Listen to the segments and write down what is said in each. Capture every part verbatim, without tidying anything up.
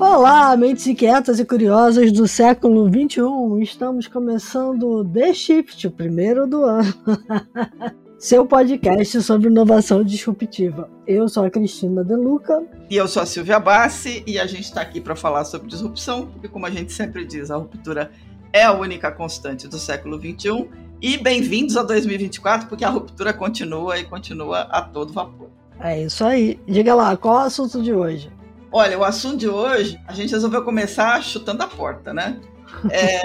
Olá, mentes inquietas e curiosas do século vinte e um, estamos começando The Shift, o primeiro do ano, seu podcast sobre inovação disruptiva. Eu sou a Cristina De Luca. E eu sou a Silvia Bassi, e a gente está aqui para falar sobre disrupção, porque, como a gente sempre diz, a ruptura é a única constante do século vinte e um, e bem-vindos a dois mil e vinte e quatro, porque a ruptura continua e continua a todo vapor. É isso aí. Diga lá, qual é o assunto de hoje? Olha, o assunto de hoje, a gente resolveu começar chutando a porta, né? É,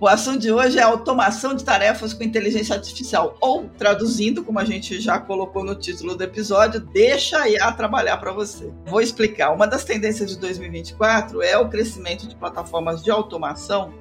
o assunto de hoje é automação de tarefas com inteligência artificial, ou, traduzindo, como a gente já colocou no título do episódio, deixa a I A trabalhar para você. Vou explicar. Uma das tendências de dois mil e vinte e quatro é o crescimento de plataformas de automação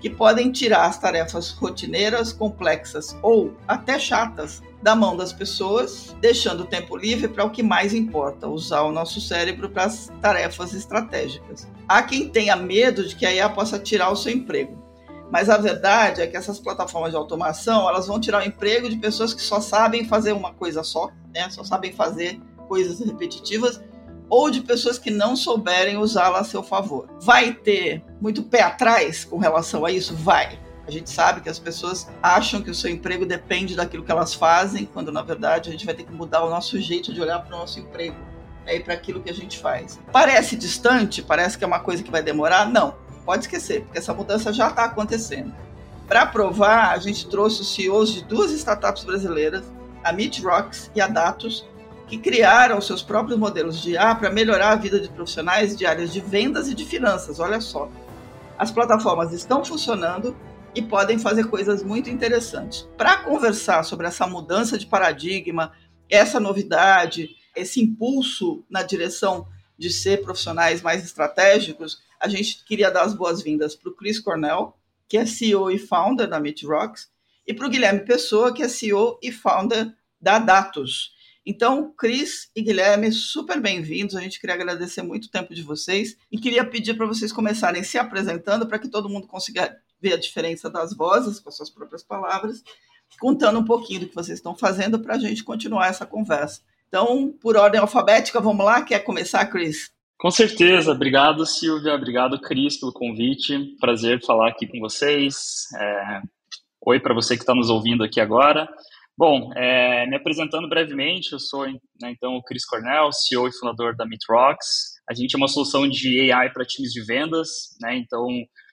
que podem tirar as tarefas rotineiras, complexas ou até chatas da mão das pessoas, deixando o tempo livre para o que mais importa, usar o nosso cérebro para as tarefas estratégicas. Há quem tenha medo de que a I A possa tirar o seu emprego, mas a verdade é que essas plataformas de automação, elas vão tirar o emprego de pessoas que só sabem fazer uma coisa só, né? Só sabem fazer coisas repetitivas, ou de pessoas que não souberem usá-la a seu favor. Vai ter muito pé atrás com relação a isso? Vai. A gente sabe que as pessoas acham que o seu emprego depende daquilo que elas fazem, quando, na verdade, a gente vai ter que mudar o nosso jeito de olhar para o nosso emprego, né, e para aquilo que a gente faz. Parece distante? Parece que é uma coisa que vai demorar? Não, pode esquecer, porque essa mudança já está acontecendo. Para provar, a gente trouxe os C E Os de duas startups brasileiras, a MeetRox e a Dattos, que criaram seus próprios modelos de I A para melhorar a vida de profissionais de áreas de vendas e de finanças. Olha só, as plataformas estão funcionando e podem fazer coisas muito interessantes. Para conversar sobre essa mudança de paradigma, essa novidade, esse impulso na direção de ser profissionais mais estratégicos, a gente queria dar as boas-vindas para o Chris Cornehl, que é C E O e founder da MeetRox, e para o Guilherme Pessoa, que é C E O e founder da Dattos. Então, Chris e Guilherme, super bem-vindos. A gente queria agradecer muito o tempo de vocês e queria pedir para vocês começarem se apresentando para que todo mundo consiga ver a diferença das vozes, com as suas próprias palavras, contando um pouquinho do que vocês estão fazendo para a gente continuar essa conversa. Então, por ordem alfabética, vamos lá? Quer começar, Chris? Com certeza. Obrigado, Silvia. Obrigado, Chris, pelo convite. Prazer falar aqui com vocês. É... Oi para você que está nos ouvindo aqui agora. Bom, é... me apresentando brevemente, eu sou, né, então, o Chris Cornehl, C E O e fundador da MeetRox. A gente é uma solução de A I para times de vendas, né? Então,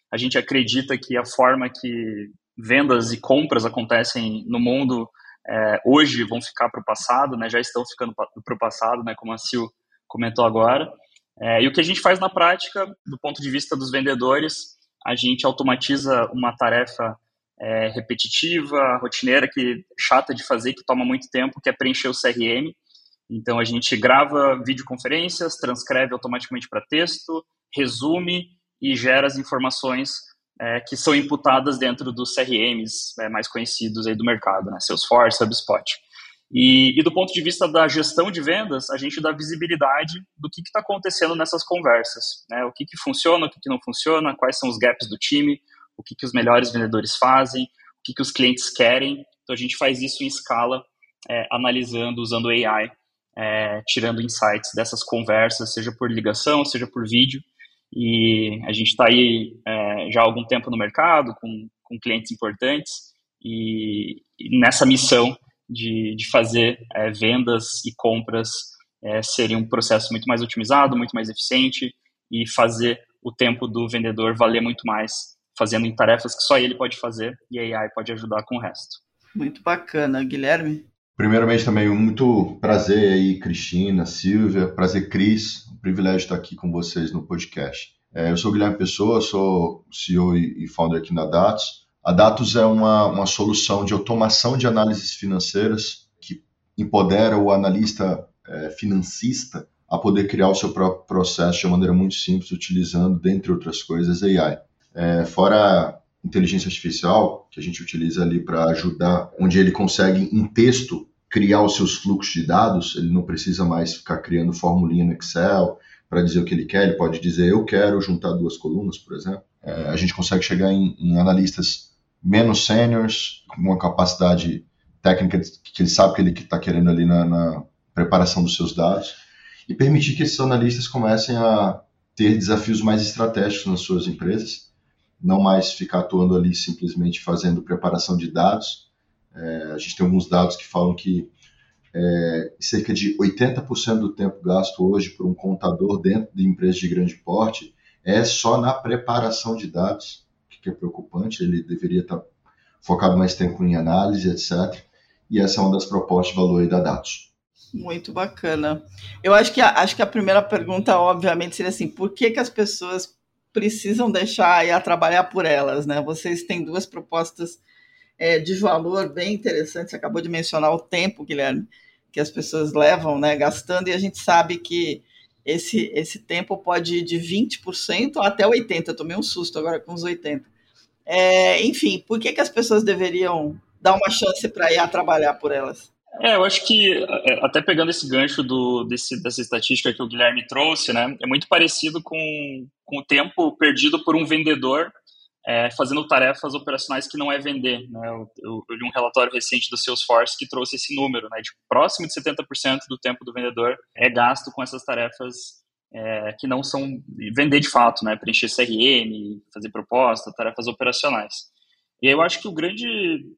a gente acredita que a forma que vendas e compras acontecem no mundo é, hoje vão ficar para o passado, né? Já estão ficando para o passado, né? Como a Sil comentou agora. É, e o que a gente faz na prática, do ponto de vista dos vendedores, a gente automatiza uma tarefa é, repetitiva, rotineira, que chata de fazer, que toma muito tempo, que é preencher o C R M. Então, a gente grava videoconferências, transcreve automaticamente para texto, resume e gera as informações é, que são imputadas dentro dos C R Ms é, mais conhecidos aí do mercado, né? Salesforce, HubSpot. E, e do ponto de vista da gestão de vendas, a gente dá visibilidade do que está acontecendo nessas conversas, né? O que, que funciona, o que, que não funciona, quais são os gaps do time, o que, que os melhores vendedores fazem, o que, que os clientes querem. Então, a gente faz isso em escala, é, analisando, usando A I, é, tirando insights dessas conversas, seja por ligação, seja por vídeo. E a gente está aí é, já há algum tempo no mercado, com, com clientes importantes, e, e nessa missão de, de fazer é, vendas e compras é, serem um processo muito mais otimizado, muito mais eficiente, e fazer o tempo do vendedor valer muito mais, fazendo em tarefas que só ele pode fazer, e a AI pode ajudar com o resto. Muito bacana. Guilherme? Primeiramente, também, muito prazer aí, Cristina, Silvia, prazer, Cris, um privilégio estar aqui com vocês no podcast. É, eu sou o Guilherme Pessoa, sou C E O e founder aqui na Dattos. A Dattos é uma, uma solução de automação de análises financeiras que empodera o analista é, financista a poder criar o seu próprio processo de uma maneira muito simples, utilizando, dentre outras coisas, A I. É, fora inteligência artificial, que a gente utiliza ali para ajudar, onde ele consegue, em texto, criar os seus fluxos de dados, ele não precisa mais ficar criando formulinha no Excel para dizer o que ele quer, ele pode dizer, eu quero juntar duas colunas, por exemplo. É, a gente consegue chegar em, em analistas menos sêniores, com uma capacidade técnica que ele sabe que ele está querendo ali na, na preparação dos seus dados, e permitir que esses analistas comecem a ter desafios mais estratégicos nas suas empresas, não mais ficar atuando ali simplesmente fazendo preparação de dados. É, a gente tem alguns dados que falam que é, cerca de oitenta por cento do tempo gasto hoje por um contador dentro de empresas de grande porte é só na preparação de dados, o que é preocupante, ele deveria estar focado mais tempo em análise, etcétera. E essa é uma das propostas de valor aí da Dattos. Muito bacana. Eu acho que, acho que a primeira pergunta, obviamente, seria assim, por que, que as pessoas precisam deixar a I A trabalhar por elas, né? Vocês têm duas propostas é, de valor bem interessantes. Você acabou de mencionar o tempo, Guilherme, que as pessoas levam, né, gastando, e a gente sabe que esse, esse tempo pode ir de vinte por cento até oitenta por cento. Eu tomei um susto agora com os oitenta por cento. É, enfim, por que, que as pessoas deveriam dar uma chance para a I A trabalhar por elas? É, eu acho que, até pegando esse gancho do, desse, dessa estatística que o Guilherme trouxe, né, é muito parecido com, com o tempo perdido por um vendedor é, fazendo tarefas operacionais que não é vender. Né? Eu, eu, eu li um relatório recente do Salesforce que trouxe esse número, né, de próximo de setenta por cento do tempo do vendedor é gasto com essas tarefas é, que não são vender de fato, né, preencher C R M, fazer proposta, tarefas operacionais. E eu acho que o grande,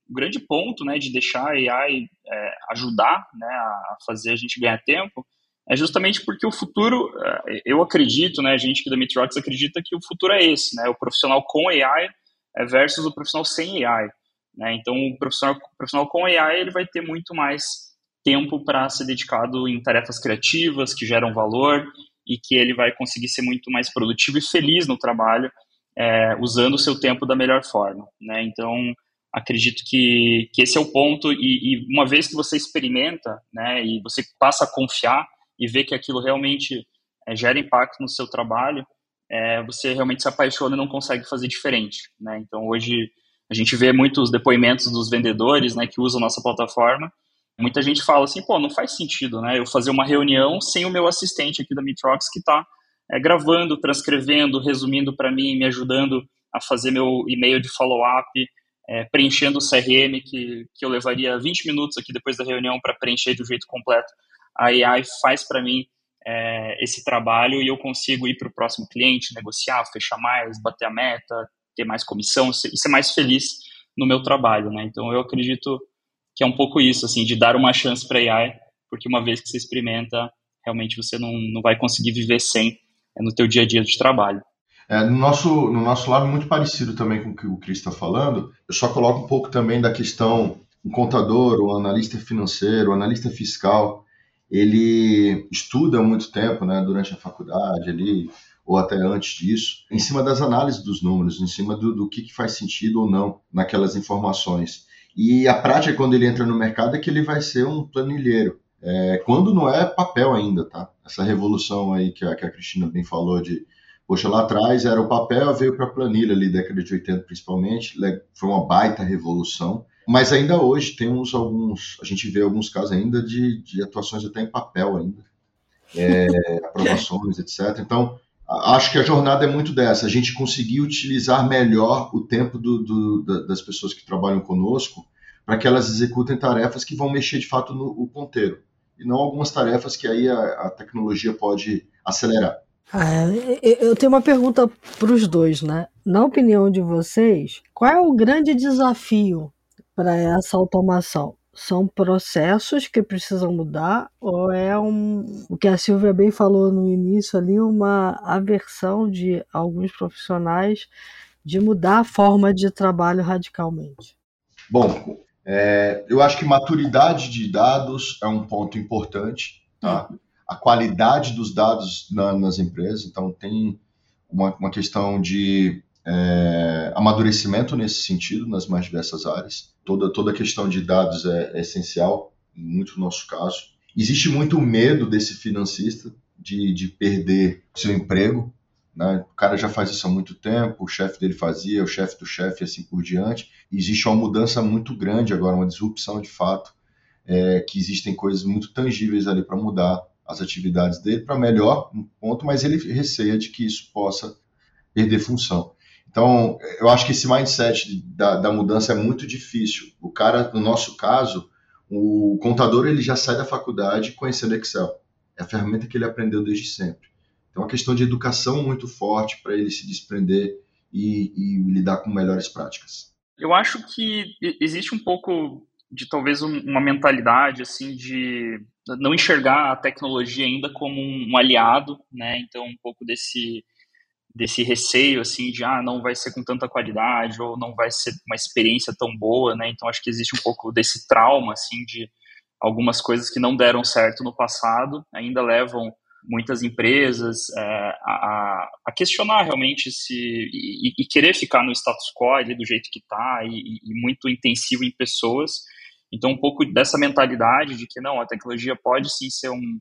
o grande ponto, né, de deixar a AI é, ajudar, né, a fazer a gente ganhar tempo é justamente porque o futuro, eu acredito, né, a gente que da MeetRox acredita que o futuro é esse, né, o profissional com A I versus o profissional sem A I. Né, então, o profissional, o profissional com A I ele vai ter muito mais tempo para ser dedicado em tarefas criativas que geram valor e que ele vai conseguir ser muito mais produtivo e feliz no trabalho, É, usando o seu tempo da melhor forma, né? Então, acredito que, que esse é o ponto, e, e uma vez que você experimenta, né, e você passa a confiar e vê que aquilo realmente é, gera impacto no seu trabalho, é, você realmente se apaixona e não consegue fazer diferente, né? Então, hoje, a gente vê muitos depoimentos dos vendedores, né, que usam nossa plataforma. Muita gente fala assim, pô, não faz sentido, né, eu fazer uma reunião sem o meu assistente aqui da MeetRox que está É, gravando, transcrevendo, resumindo para mim, me ajudando a fazer meu e-mail de follow-up, é, preenchendo o C R M que, que eu levaria vinte minutos aqui depois da reunião para preencher de um jeito completo. A A I faz para mim é, esse trabalho e eu consigo ir para o próximo cliente, negociar, fechar mais, bater a meta, ter mais comissão e ser mais feliz no meu trabalho, né? Então, eu acredito que é um pouco isso, assim, de dar uma chance para a AI, porque uma vez que você experimenta, realmente você não, não vai conseguir viver sem no teu dia a dia de trabalho. É, no, nosso, no nosso lado, muito parecido também com o que o Chris está falando, eu só coloco um pouco também da questão, um contador, um analista financeiro, um analista fiscal, ele estuda há muito tempo, né, durante a faculdade, ali, ou até antes disso, em cima das análises dos números, em cima do, do que, que faz sentido ou não naquelas informações. E a prática, quando ele entra no mercado, é que ele vai ser um planilheiro. É, quando não é papel ainda, tá? Essa revolução aí que a, que a Cristina bem falou de, poxa, lá atrás era o papel, veio para a planilha ali, década de oitenta principalmente, foi uma baita revolução, mas ainda hoje temos alguns, a gente vê alguns casos ainda de, de atuações até em papel ainda, é, aprovações, etcétera. Então, acho que a jornada é muito dessa, a gente conseguir utilizar melhor o tempo do, do, das pessoas que trabalham conosco para que elas executem tarefas que vão mexer de fato no o ponteiro, e não algumas tarefas que aí a, a tecnologia pode acelerar. Ah, eu tenho uma pergunta para os dois, né? Na opinião de vocês, qual é o grande desafio para essa automação? São processos que precisam mudar ou é um, o que a Silvia bem falou no início ali, uma aversão de alguns profissionais de mudar a forma de trabalho radicalmente? Bom, É, eu acho que maturidade de dados é um ponto importante, tá? Uhum. A qualidade dos dados na, nas empresas, então tem uma, uma questão de é, amadurecimento nesse sentido, nas mais diversas áreas. Toda, toda a questão de dados é, é essencial, muito no nosso caso. Existe muito medo desse financista de, de perder seu emprego, né? O cara já faz isso há muito tempo, o chefe dele fazia, o chefe do chefe e assim por diante. Existe uma mudança muito grande agora, uma disrupção de fato, é, que existem coisas muito tangíveis ali para mudar as atividades dele para melhor, um ponto, mas ele receia de que isso possa perder função. Então, eu acho que esse mindset da, da mudança é muito difícil. O cara, no nosso caso, o contador ele já sai da faculdade conhecendo Excel. É a ferramenta que ele aprendeu desde sempre. Então, a questão de educação muito forte para ele se desprender e, e lidar com melhores práticas. Eu acho que existe um pouco de talvez uma mentalidade assim de não enxergar a tecnologia ainda como um aliado, né? Então, um pouco desse desse receio assim de ah, não vai ser com tanta qualidade ou não vai ser uma experiência tão boa, né? Então, acho que existe um pouco desse trauma assim de algumas coisas que não deram certo no passado ainda levam muitas empresas é, a, a questionar realmente se e, e querer ficar no status quo ali do jeito que está e, e muito intensivo em pessoas. Então, um pouco dessa mentalidade de que não, a tecnologia pode sim ser um,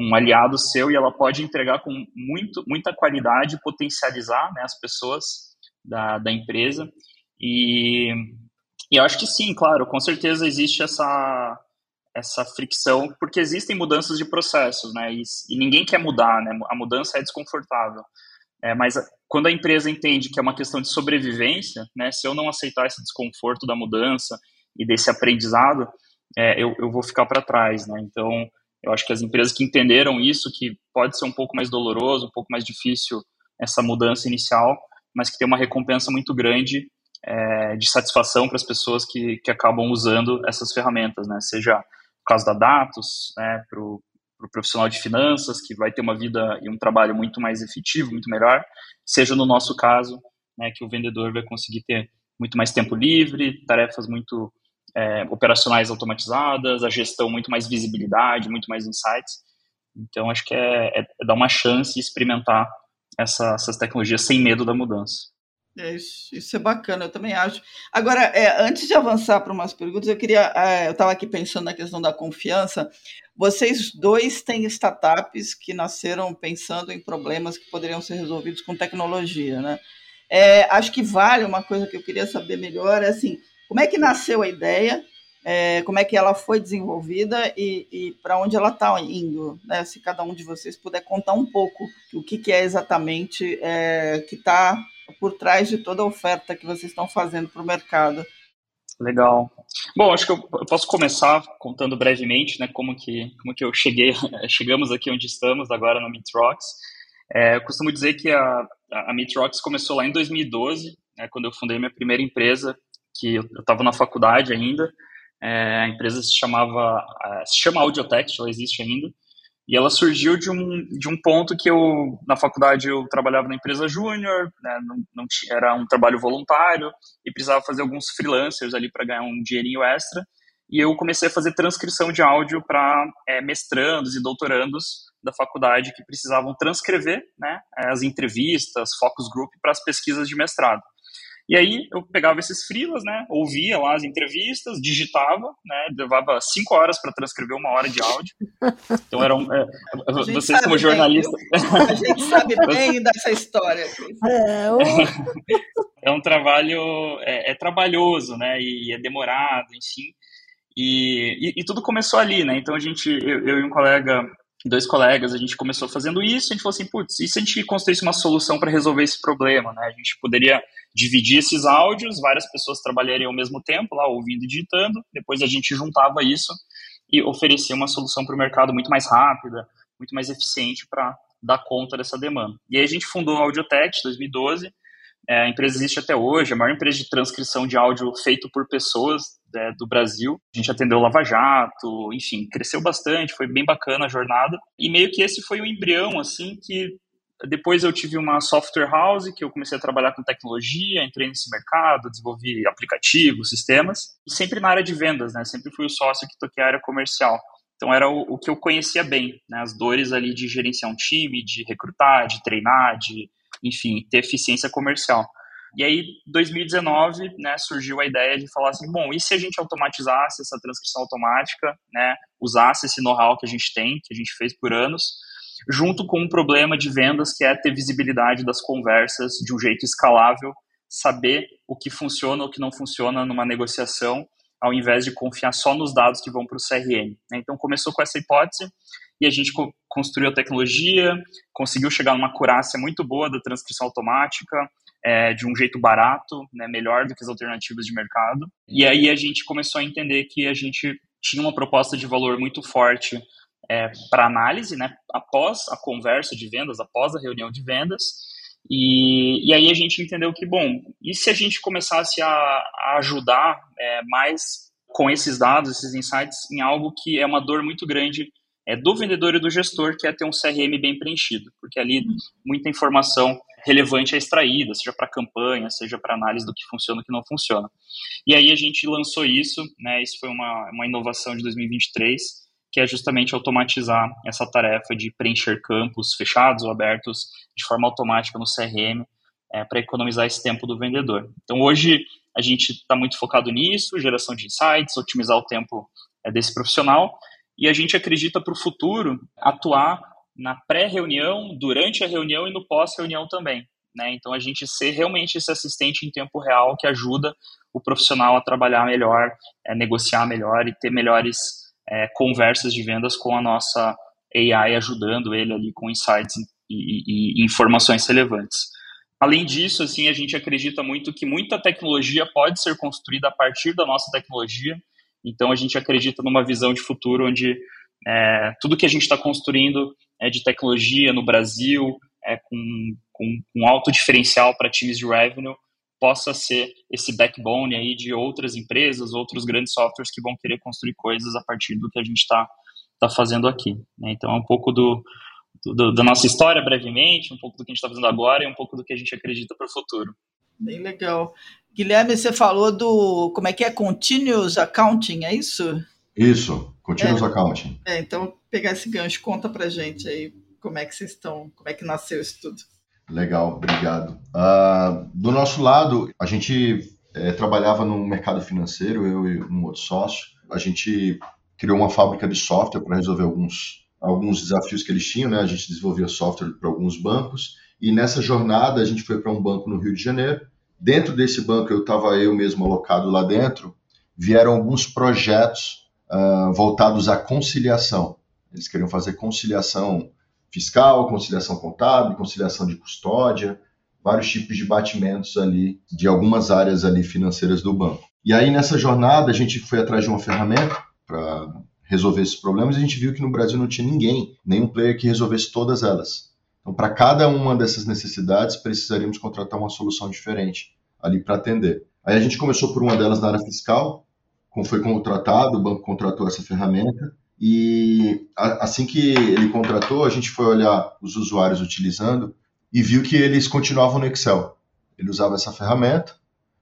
um aliado seu e ela pode entregar com muito, muita qualidade, potencializar, né, as pessoas da, da empresa. E, e eu acho que sim, claro, com certeza existe essa... essa fricção, porque existem mudanças de processos, né, e, e ninguém quer mudar, né, a mudança é desconfortável, é, mas a, quando a empresa entende que é uma questão de sobrevivência, né, se eu não aceitar esse desconforto da mudança e desse aprendizado, é, eu, eu vou ficar para trás, né, então eu acho que as empresas que entenderam isso, que pode ser um pouco mais doloroso, um pouco mais difícil essa mudança inicial, mas que tem uma recompensa muito grande é, de satisfação para as pessoas que, que acabam usando essas ferramentas, né, seja caso da Dattos, né, para o pro profissional de finanças, que vai ter uma vida e um trabalho muito mais efetivo, muito melhor, seja no nosso caso, né, que o vendedor vai conseguir ter muito mais tempo livre, tarefas muito é, operacionais automatizadas, a gestão muito mais visibilidade, muito mais insights. Então, acho que é, é dar uma chance e experimentar essa, essas tecnologias sem medo da mudança. É, isso, isso é bacana, eu também acho. Agora, é, antes de avançar para umas perguntas, eu queria, é, eu estava aqui pensando na questão da confiança. Vocês dois têm startups que nasceram pensando em problemas que poderiam ser resolvidos com tecnologia, né? É, acho que vale uma coisa que eu queria saber melhor, é assim, como é que nasceu a ideia, é, como é que ela foi desenvolvida e, e para onde ela está indo, né? Se cada um de vocês puder contar um pouco o que, que é exatamente é, que está por trás de toda a oferta que vocês estão fazendo para o mercado. Legal. Bom, acho que eu posso começar contando brevemente, né, como que, como que eu cheguei, chegamos aqui onde estamos agora na MeetRox. É, eu costumo dizer que a, a MeetRox começou lá em dois mil e doze, né, quando eu fundei minha primeira empresa, que eu estava na faculdade ainda. É, a empresa se chamava, se chama AudioText, ela existe ainda. E ela surgiu de um, de um ponto que eu, na faculdade, eu trabalhava na empresa júnior, né, não, não tinha, era um trabalho voluntário e precisava fazer alguns freelancers ali para ganhar um dinheirinho extra. E eu comecei a fazer transcrição de áudio para é, mestrandos e doutorandos da faculdade que precisavam transcrever, né, as entrevistas, focus group para as pesquisas de mestrado. E aí eu pegava esses freelas, né, ouvia lá as entrevistas, digitava, né, levava cinco horas para transcrever uma hora de áudio. Então era um, é, vocês como jornalistas... A gente sabe bem dessa história. É, eu... é um trabalho, é, é trabalhoso, né, e é demorado, enfim. E, e, e tudo começou ali, né, então a gente, eu, eu e um colega, dois colegas, a gente começou fazendo isso, a gente falou assim, putz, e se a gente construísse uma solução para resolver esse problema, né, a gente poderia... dividir esses áudios, várias pessoas trabalhariam ao mesmo tempo, lá ouvindo e digitando, depois a gente juntava isso e oferecia uma solução para o mercado muito mais rápida, muito mais eficiente para dar conta dessa demanda. E aí a gente fundou a AudioText em dois mil e doze, é, a empresa existe até hoje, a maior empresa de transcrição de áudio feito por pessoas, né, do Brasil. A gente atendeu Lava Jato, enfim, cresceu bastante, foi bem bacana a jornada. E meio que esse foi um embrião, assim, que... Depois eu tive uma software house que eu comecei a trabalhar com tecnologia, entrei nesse mercado, desenvolvi aplicativos, sistemas, e sempre na área de vendas, né? Sempre fui o sócio que toquei a área comercial. Então era o, o que eu conhecia bem, né? As dores ali de gerenciar um time, de recrutar, de treinar, de, enfim, ter eficiência comercial. E aí, em dois mil e dezenove, né, surgiu a ideia de falar assim, bom, e se a gente automatizasse essa transcrição automática, né? Usasse esse know-how que a gente tem, que a gente fez por anos, junto com um problema de vendas que é ter visibilidade das conversas de um jeito escalável, saber o que funciona ou o que não funciona numa negociação, ao invés de confiar só nos dados que vão para o C R M. Então, começou com essa hipótese e a gente construiu a tecnologia, conseguiu chegar numa acurácia muito boa da transcrição automática, é, de um jeito barato, né, melhor do que as alternativas de mercado. E aí a gente começou a entender que a gente tinha uma proposta de valor muito forte é, para análise, né, após a conversa de vendas, após a reunião de vendas. E, e aí a gente entendeu que, bom, e se a gente começasse a, a ajudar é, mais com esses dados, esses insights, em algo que é uma dor muito grande é, do vendedor e do gestor, que é ter um C R M bem preenchido, porque ali muita informação relevante é extraída, seja para campanha, seja para análise do que funciona e do que não funciona. E aí a gente lançou isso, né, isso foi uma, uma inovação de dois mil e vinte e três, que é justamente automatizar essa tarefa de preencher campos fechados ou abertos de forma automática no C R M, é, para economizar esse tempo do vendedor. Então, hoje, a gente está muito focado nisso, geração de insights, otimizar o tempo é, desse profissional, e a gente acredita para o futuro atuar na pré-reunião, durante a reunião e no pós-reunião também. Né? Então, a gente ser realmente esse assistente em tempo real que ajuda o profissional a trabalhar melhor, é, negociar melhor e ter melhores... É, conversas de vendas com a nossa A I ajudando ele ali com insights e, e, e informações relevantes. Além disso, assim, a gente acredita muito que muita tecnologia pode ser construída a partir da nossa tecnologia, então a gente acredita numa visão de futuro onde é, tudo que a gente está construindo é de tecnologia no Brasil, é, com, com, com alto diferencial para times de revenue, possa ser esse backbone aí de outras empresas, outros grandes softwares que vão querer construir coisas a partir do que a gente está tá fazendo aqui. Né? Então, é um pouco do, do, da nossa história, brevemente, um pouco do que a gente está fazendo agora e um pouco do que a gente acredita para o futuro. Bem legal. Guilherme, você falou do, como é que é, Continuous Accounting, é isso? Isso, Continuous é, Accounting. É, então, pegar esse gancho, conta para gente aí como é que vocês estão, como é que nasceu isso tudo. Legal, obrigado. Uh, do nosso lado, a gente é, trabalhava no mercado financeiro, eu e um outro sócio. A gente criou uma fábrica de software para resolver alguns, alguns desafios que eles tinham, né? A gente desenvolvia software para alguns bancos e nessa jornada a gente foi para um banco no Rio de Janeiro. Dentro desse banco, eu estava eu mesmo alocado lá dentro, vieram alguns projetos uh, voltados à conciliação. Eles queriam fazer conciliação fiscal, conciliação contábil, conciliação de custódia, vários tipos de batimentos ali, de algumas áreas ali financeiras do banco. E aí nessa jornada a gente foi atrás de uma ferramenta para resolver esses problemas e a gente viu que no Brasil não tinha ninguém, nenhum player que resolvesse todas elas. Então para cada uma dessas necessidades precisaríamos contratar uma solução diferente ali para atender. Aí a gente começou por uma delas na área fiscal, como foi contratado, o banco contratou essa ferramenta. E assim que ele contratou, a gente foi olhar os usuários utilizando e viu que eles continuavam no Excel. Ele usava essa ferramenta,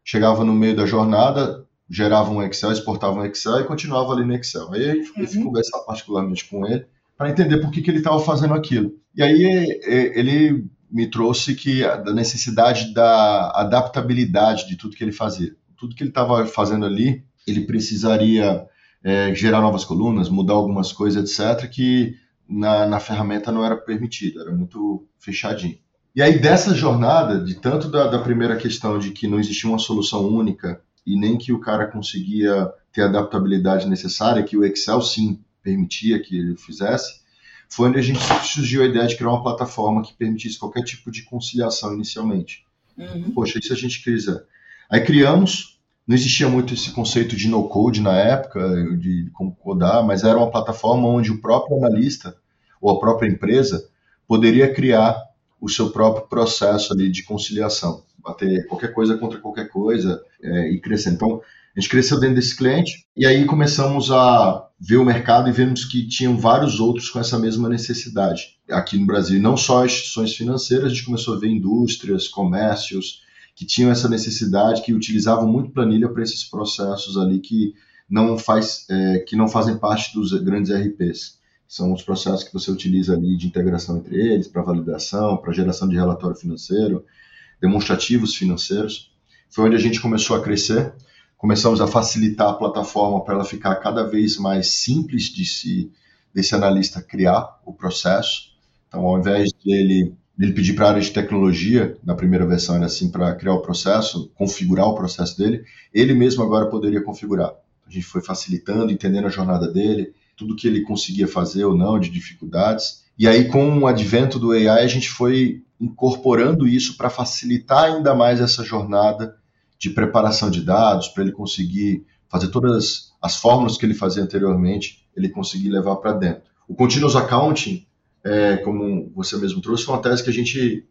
chegava no meio da jornada, gerava um Excel, exportava um Excel e continuava ali no Excel. Aí a gente uhum. foi conversar particularmente com ele para entender por que, que ele estava fazendo aquilo. E aí ele me trouxe que a necessidade da adaptabilidade de tudo que ele fazia. Tudo que ele estava fazendo ali, ele precisaria... É, gerar novas colunas, mudar algumas coisas, etcétera, que na, na ferramenta não era permitido, era muito fechadinho. E aí, dessa jornada, de tanto da, da primeira questão de que não existia uma solução única e nem que o cara conseguia ter a adaptabilidade necessária, que o Excel, sim, permitia que ele fizesse, foi onde a gente surgiu a ideia de criar uma plataforma que permitisse qualquer tipo de conciliação inicialmente. Uhum. Poxa, isso a gente quiser. Aí criamos... Não existia muito esse conceito de no-code na época, de como codar, mas era uma plataforma onde o próprio analista ou a própria empresa poderia criar o seu próprio processo ali de conciliação, bater qualquer coisa contra qualquer coisa é, e crescer. Então, a gente cresceu dentro desse cliente e aí começamos a ver o mercado e vimos que tinham vários outros com essa mesma necessidade. Aqui no Brasil, não só instituições financeiras, a gente começou a ver indústrias, comércios, que tinham essa necessidade, que utilizavam muito planilha para esses processos ali que não, faz, é, que não fazem parte dos grandes E R Pês. São os processos que você utiliza ali de integração entre eles, para validação, para geração de relatório financeiro, demonstrativos financeiros. Foi onde a gente começou a crescer, começamos a facilitar a plataforma para ela ficar cada vez mais simples de se, desse analista criar o processo. Então, ao invés dele... Ele pediu para a área de tecnologia, na primeira versão era assim, para criar o processo, configurar o processo dele, ele mesmo agora poderia configurar. A gente foi facilitando, entendendo a jornada dele, tudo que ele conseguia fazer ou não, de dificuldades. E aí, com o advento do A I, a gente foi incorporando isso para facilitar ainda mais essa jornada de preparação de dados, para ele conseguir fazer todas as fórmulas que ele fazia anteriormente, ele conseguir levar para dentro. O Continuous Accounting, é, como você mesmo trouxe, foi uma tese que a gente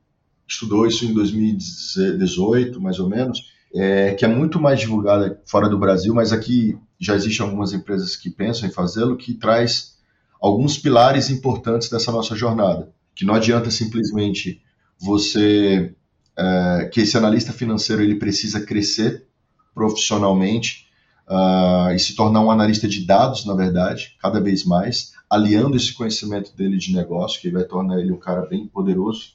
estudou isso em dois mil e dezoito, mais ou menos, é, que é muito mais divulgada fora do Brasil, mas aqui já existem algumas empresas que pensam em fazê-lo, que traz alguns pilares importantes dessa nossa jornada, que não adianta simplesmente você... É, que esse analista financeiro ele precisa crescer profissionalmente uh, e se tornar um analista de dados, na verdade, cada vez mais, aliando esse conhecimento dele de negócio, que vai tornar ele um cara bem poderoso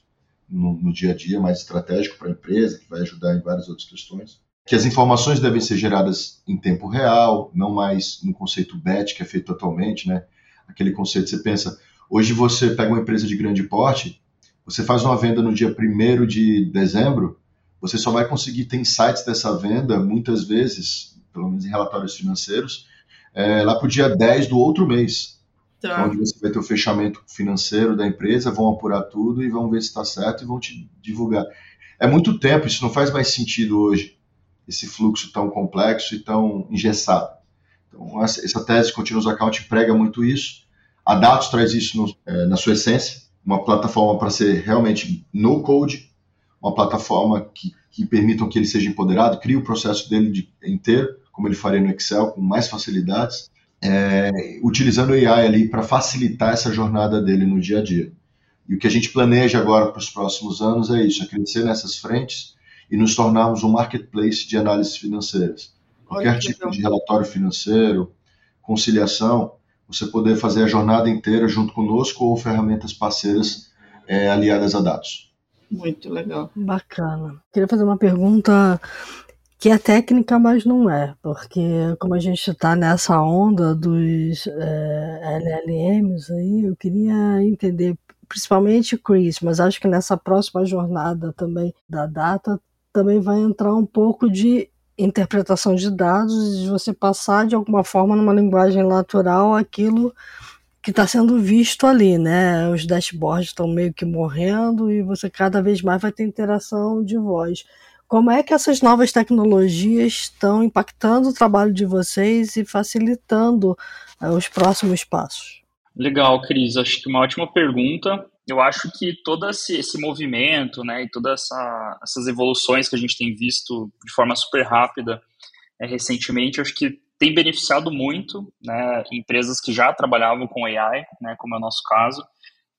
no, no dia a dia, mais estratégico para a empresa, que vai ajudar em várias outras questões. Que as informações devem ser geradas em tempo real, não mais no conceito batch, que é feito atualmente, né? Aquele conceito que você pensa, hoje você pega uma empresa de grande porte, você faz uma venda no dia primeiro de dezembro, você só vai conseguir ter insights dessa venda, muitas vezes, pelo menos em relatórios financeiros, é, lá para o dia dez do outro mês. Tá. Onde você vai ter o fechamento financeiro da empresa, vão apurar tudo e vão ver se está certo e vão te divulgar. É muito tempo, isso não faz mais sentido hoje, esse fluxo tão complexo e tão engessado. Então, essa, essa tese Continuous Accounting prega muito isso. A Dattos traz isso no, é, na sua essência. Uma plataforma para ser realmente no-code, uma plataforma que, que permitam que ele seja empoderado, crie o processo dele de, inteiro, como ele faria no Excel, com mais facilidades, é, utilizando o A I ali para facilitar essa jornada dele no dia a dia. E o que a gente planeja agora para os próximos anos é isso, é crescer nessas frentes e nos tornarmos um marketplace de análises financeiras. Qualquer tipo de relatório financeiro, conciliação, você poder fazer a jornada inteira junto conosco ou ferramentas parceiras é, aliadas a Dattos. Muito legal. Bacana. Queria fazer uma pergunta que é técnica, mas não é, porque como a gente está nessa onda dos é, L L Ms, aí, eu queria entender, principalmente Chris, mas acho que nessa próxima jornada também da data, também vai entrar um pouco de interpretação de dados e de você passar de alguma forma numa linguagem natural aquilo que está sendo visto ali, né? Os dashboards estão meio que morrendo e você cada vez mais vai ter interação de voz. Como é que essas novas tecnologias estão impactando o trabalho de vocês e facilitando uh, os próximos passos? Legal, Cris. Acho que uma ótima pergunta. Eu acho que todo esse, esse movimento, né, e todas essa, essas evoluções que a gente tem visto de forma super rápida é, recentemente, acho que tem beneficiado muito, né, empresas que já trabalhavam com A I, né, como é o nosso caso,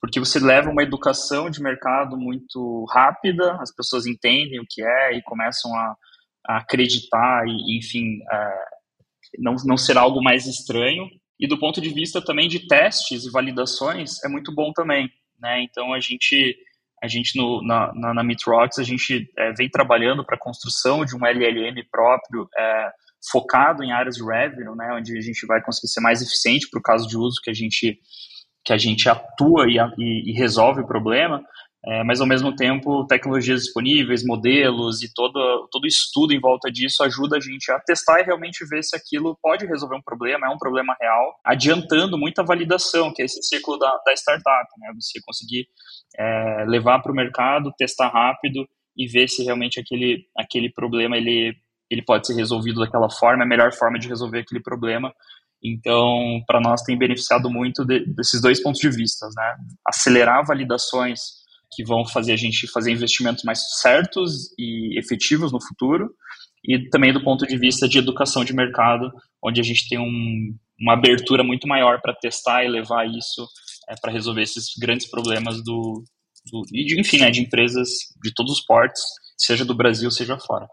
porque você leva uma educação de mercado muito rápida, as pessoas entendem o que é e começam a, a acreditar e, enfim, é, não, não ser algo mais estranho. E do ponto de vista também de testes e validações, é muito bom também. Né? Então, a gente, a gente no, na, na, na MeetRox, a gente é, vem trabalhando para a construção de um L L M próprio, é, focado em áreas de revenue, né? Onde a gente vai conseguir ser mais eficiente para o caso de uso que a gente, que a gente atua e, e, e resolve o problema, é, mas, ao mesmo tempo, tecnologias disponíveis, modelos e todo, todo estudo em volta disso ajuda a gente a testar e realmente ver se aquilo pode resolver um problema, é um problema real, adiantando muita validação, que é esse ciclo da, da startup, né? Você conseguir é, levar para o mercado, testar rápido e ver se realmente aquele, aquele problema ele, ele pode ser resolvido daquela forma, é a melhor forma de resolver aquele problema. Então, para nós tem beneficiado muito de, desses dois pontos de vista, né? Acelerar validações que vão fazer a gente fazer investimentos mais certos e efetivos no futuro, e também do ponto de vista de educação de mercado, onde a gente tem um, uma abertura muito maior para testar e levar isso é, para resolver esses grandes problemas do, do de, enfim, né, de empresas de todos os portes, seja do Brasil, seja fora.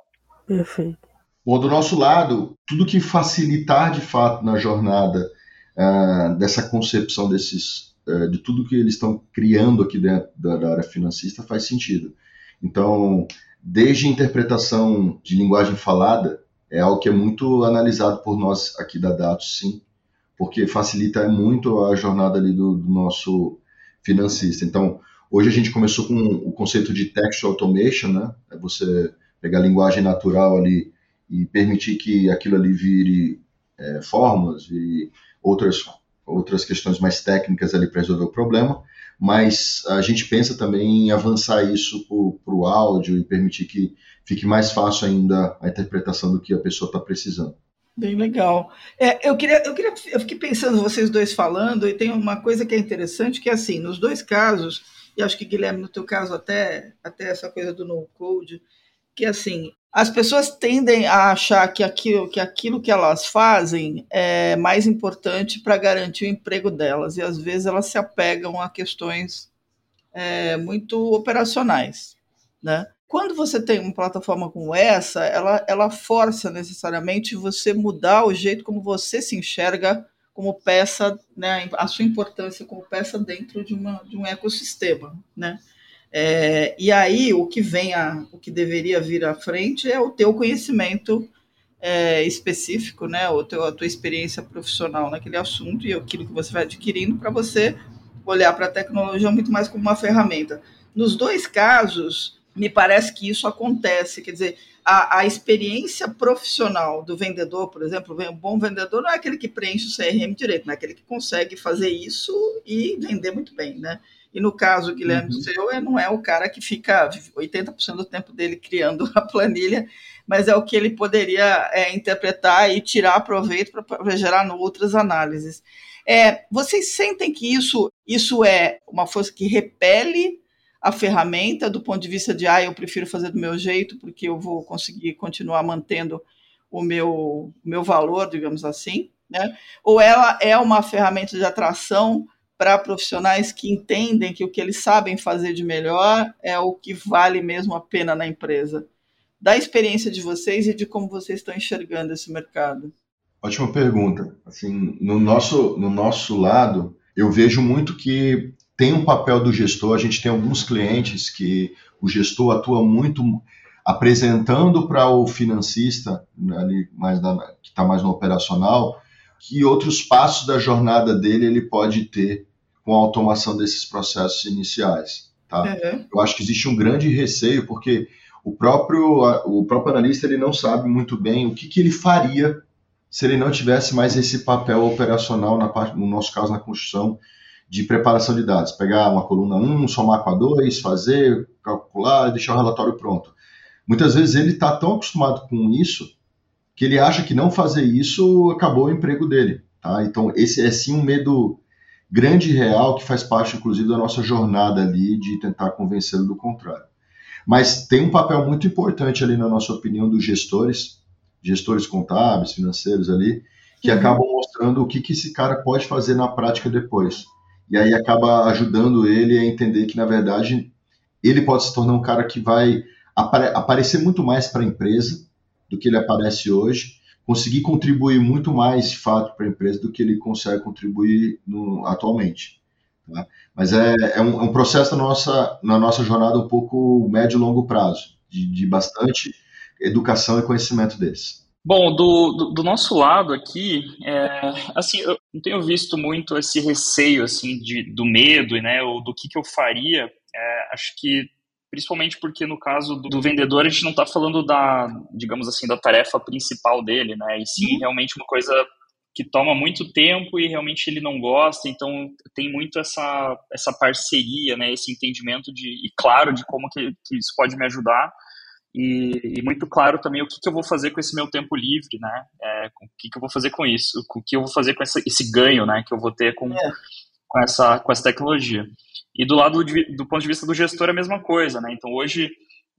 Perfeito. Bom, do nosso lado, tudo que facilitar de fato na jornada uh, dessa concepção desses de tudo que eles estão criando aqui dentro da área financista faz sentido. Então, desde interpretação de linguagem falada, é algo que é muito analisado por nós aqui da Dattos, sim, porque facilita muito a jornada ali do, do nosso financista. Então, hoje a gente começou com o conceito de text automation, né? É você pegar a linguagem natural ali e permitir que aquilo ali vire é, fórmulas, vire outras outras questões mais técnicas ali para resolver o problema, mas a gente pensa também em avançar isso para o áudio e permitir que fique mais fácil ainda a interpretação do que a pessoa está precisando. Bem legal. É, eu queria, eu queria, eu fiquei pensando vocês dois falando, e tem uma coisa que é interessante, que é assim, nos dois casos, e acho que, Guilherme, no teu caso até, até essa coisa do no-code, que é assim, as pessoas tendem a achar que aquilo que, aquilo que elas fazem é mais importante para garantir o emprego delas, e às vezes elas se apegam a questões é, muito operacionais, né? Quando você tem uma plataforma como essa, ela, ela força necessariamente você mudar o jeito como você se enxerga como peça, né, a sua importância como peça dentro de, uma, de um ecossistema, né? É, e aí o que vem a, o que deveria vir à frente é o teu conhecimento é, específico, né, o teu, a tua experiência profissional naquele assunto e aquilo que você vai adquirindo para você olhar para a tecnologia muito mais como uma ferramenta. Nos dois casos, me parece que isso acontece, quer dizer, a, a experiência profissional do vendedor, por exemplo, um bom vendedor não é aquele que preenche o C R M direito, não é aquele que consegue fazer isso e vender muito bem, né? E no caso, Guilherme, uhum. seu, não é o cara que fica oitenta por cento do tempo dele criando a planilha, mas é o que ele poderia é, interpretar e tirar proveito para gerar outras análises. É, vocês sentem que isso, isso é uma força que repele a ferramenta do ponto de vista de, ah, eu prefiro fazer do meu jeito porque eu vou conseguir continuar mantendo o meu, o meu valor, digamos assim, né? Ou ela é uma ferramenta de atração para profissionais que entendem que o que eles sabem fazer de melhor é o que vale mesmo a pena na empresa? Da experiência de vocês e de como vocês estão enxergando esse mercado. Ótima pergunta. Assim, no nosso, no nosso lado, eu vejo muito que tem um papel do gestor. A gente tem alguns clientes que o gestor atua muito apresentando para o financista, ali mais na, que está mais no operacional, que outros passos da jornada dele ele pode ter com a automação desses processos iniciais. Tá? Uhum. Eu acho que existe um grande receio, porque o próprio, o próprio analista ele não sabe muito bem o que, que ele faria se ele não tivesse mais esse papel operacional, na parte, no nosso caso, na construção de preparação de dados, pegar uma coluna um, somar com a dois, fazer, calcular, deixar o relatório pronto. Muitas vezes ele está tão acostumado com isso que ele acha que não fazer isso acabou o emprego dele. Tá? Então, esse é sim um medo grande e real que faz parte, inclusive, da nossa jornada ali de tentar convencê-lo do contrário. Mas tem um papel muito importante ali, na nossa opinião, dos gestores, gestores contábeis, financeiros ali, que uhum. acabam mostrando o que, que esse cara pode fazer na prática depois. E aí acaba ajudando ele a entender que, na verdade, ele pode se tornar um cara que vai apare- aparecer muito mais para a empresa do que ele aparece hoje, conseguir contribuir muito mais, de fato, para a empresa do que ele consegue contribuir no, atualmente. Tá? Mas é, é, um, é um processo na nossa, na nossa jornada um pouco médio e longo prazo, de, de bastante educação e conhecimento deles. Bom, do, do, do nosso lado aqui, é, assim, eu não tenho visto muito esse receio, assim, de, do medo, né, ou do que, que eu faria, é, acho que, principalmente porque no caso do, do vendedor, a gente não está falando da, digamos assim, da tarefa principal dele, né, e sim realmente uma coisa que toma muito tempo e realmente ele não gosta, então tem muito essa, essa parceria, né, esse entendimento de, e claro, de como que, que isso pode me ajudar. E, e muito claro também o que, que eu vou fazer com esse meu tempo livre, né? É, o que, que eu vou fazer com isso? O que eu vou fazer com essa, esse ganho, né? Que eu vou ter com, é. com, essa, com essa tecnologia. E do lado de, do ponto de vista do gestor é a mesma coisa, né? Então hoje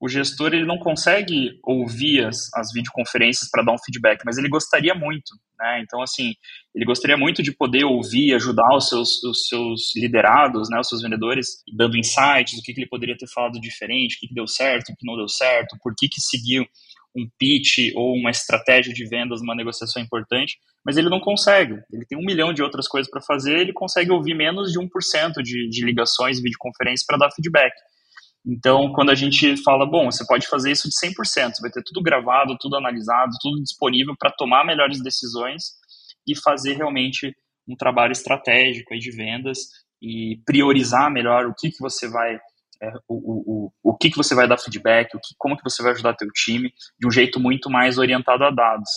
o gestor ele não consegue ouvir as, as videoconferências para dar um feedback, mas ele gostaria muito, né? Então assim, ele gostaria muito de poder ouvir, ajudar os seus, os seus liderados, né, os seus vendedores, dando insights, o que, que ele poderia ter falado diferente, o que, que deu certo, o que não deu certo, por que, que seguiu um pitch ou uma estratégia de vendas, uma negociação importante, mas ele não consegue. Ele tem um milhão de outras coisas para fazer, ele consegue ouvir menos de um por cento de, de ligações e videoconferências para dar feedback. Então, quando a gente fala, bom, você pode fazer isso de cem por cento, você vai ter tudo gravado, tudo analisado, tudo disponível para tomar melhores decisões e fazer realmente um trabalho estratégico aí de vendas e priorizar melhor o que, que você vai é, o, o, o que, que você vai dar feedback, o que, como que você vai ajudar teu time de um jeito muito mais orientado a dados.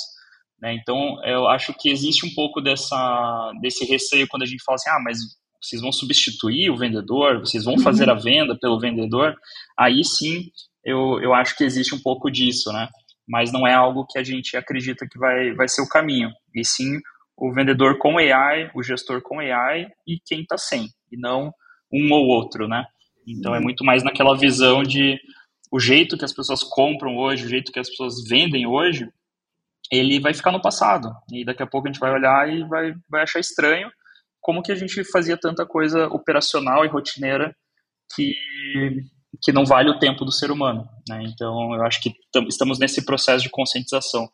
Né? Então, eu acho que existe um pouco dessa, desse receio quando a gente fala assim, ah, mas vocês vão substituir o vendedor, vocês vão fazer a venda pelo vendedor, aí sim eu, eu acho que existe um pouco disso, né? mas não é algo que a gente acredita que vai, vai ser o caminho, e sim o vendedor com A I, o gestor com A I e quem está sem, e não um ou outro, né? Então é muito mais naquela visão de o jeito que as pessoas compram hoje, o jeito que as pessoas vendem hoje, ele vai ficar no passado, e daqui a pouco a gente vai olhar e vai, vai achar estranho como que a gente fazia tanta coisa operacional e rotineira que, que não vale o tempo do ser humano, né? Então eu acho que tam, estamos nesse processo de conscientização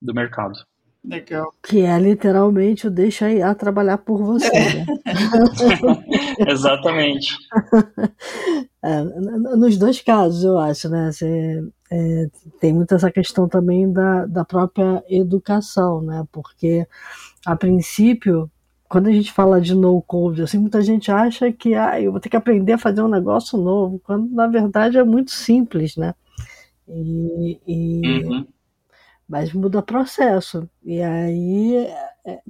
do mercado. Legal. Que é literalmente o deixa a trabalhar por você, né? Exatamente. É, nos dois casos, eu acho, né? Você, é, tem muito essa questão também da, da própria educação, né? Porque, a princípio, quando a gente fala de no-code, assim, muita gente acha que ah, eu vou ter que aprender a fazer um negócio novo, quando, na verdade, é muito simples, né? E... e... Uhum. Mas muda processo, e aí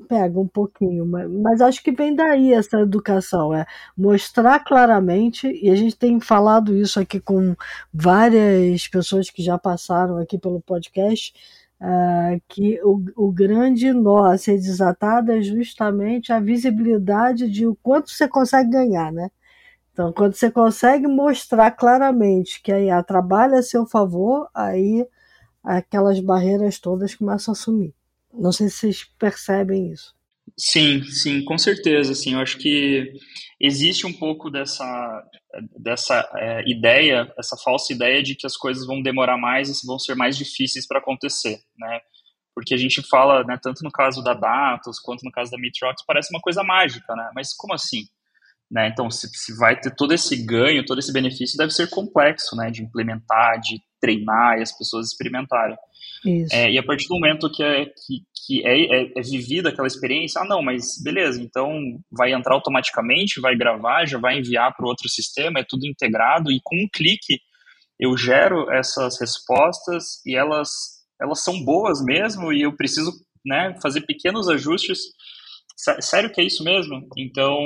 pega um pouquinho, mas, mas acho que vem daí essa educação, é mostrar claramente, e a gente tem falado isso aqui com várias pessoas que já passaram aqui pelo podcast, é, que o, o grande nó a ser desatado é justamente a visibilidade de o quanto você consegue ganhar, né? Então, quando você consegue mostrar claramente que a I A trabalha a seu favor, aí aquelas barreiras todas começam a sumir. Não sei se vocês percebem isso. Sim, sim, com certeza. Assim, eu acho que existe um pouco dessa, dessa é, ideia, essa falsa ideia de que as coisas vão demorar mais e vão ser mais difíceis para acontecer, né? Porque a gente fala, né, tanto no caso da Dattos quanto no caso da MeetRox, parece uma coisa mágica, né? Mas como assim? Né? Então, se, se vai ter todo esse ganho, todo esse benefício, deve ser complexo, né, de implementar, de treinar e as pessoas experimentarem. Isso. É, e a partir do momento que, é, que, que é, é, é vivida aquela experiência, ah, não, mas beleza, então vai entrar automaticamente, vai gravar, já vai enviar para outro sistema, é tudo integrado, e com um clique eu gero essas respostas e elas, elas são boas mesmo, e eu preciso, né, fazer pequenos ajustes. Sério que é isso mesmo? Então,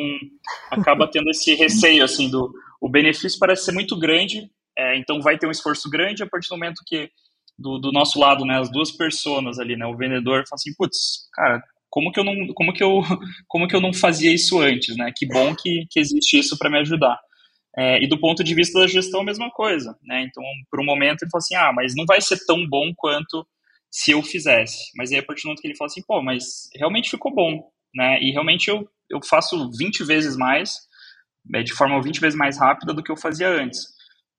acaba tendo esse receio, assim, do... O benefício parece ser muito grande, é, então vai ter um esforço grande a partir do momento que, do, do nosso lado, né, as duas personas ali, né, o vendedor fala assim, putz, cara, como que eu não, como que eu, como que eu não fazia isso antes, né? Que bom que, que existe isso para me ajudar. É, e do ponto de vista da gestão, a mesma coisa, né? Então, por um momento, ele fala assim, ah, mas não vai ser tão bom quanto se eu fizesse. Mas aí, a partir do momento que ele fala assim, pô, mas realmente ficou bom. Né? E realmente eu, eu faço vinte vezes mais, de forma vinte vezes mais rápida do que eu fazia antes.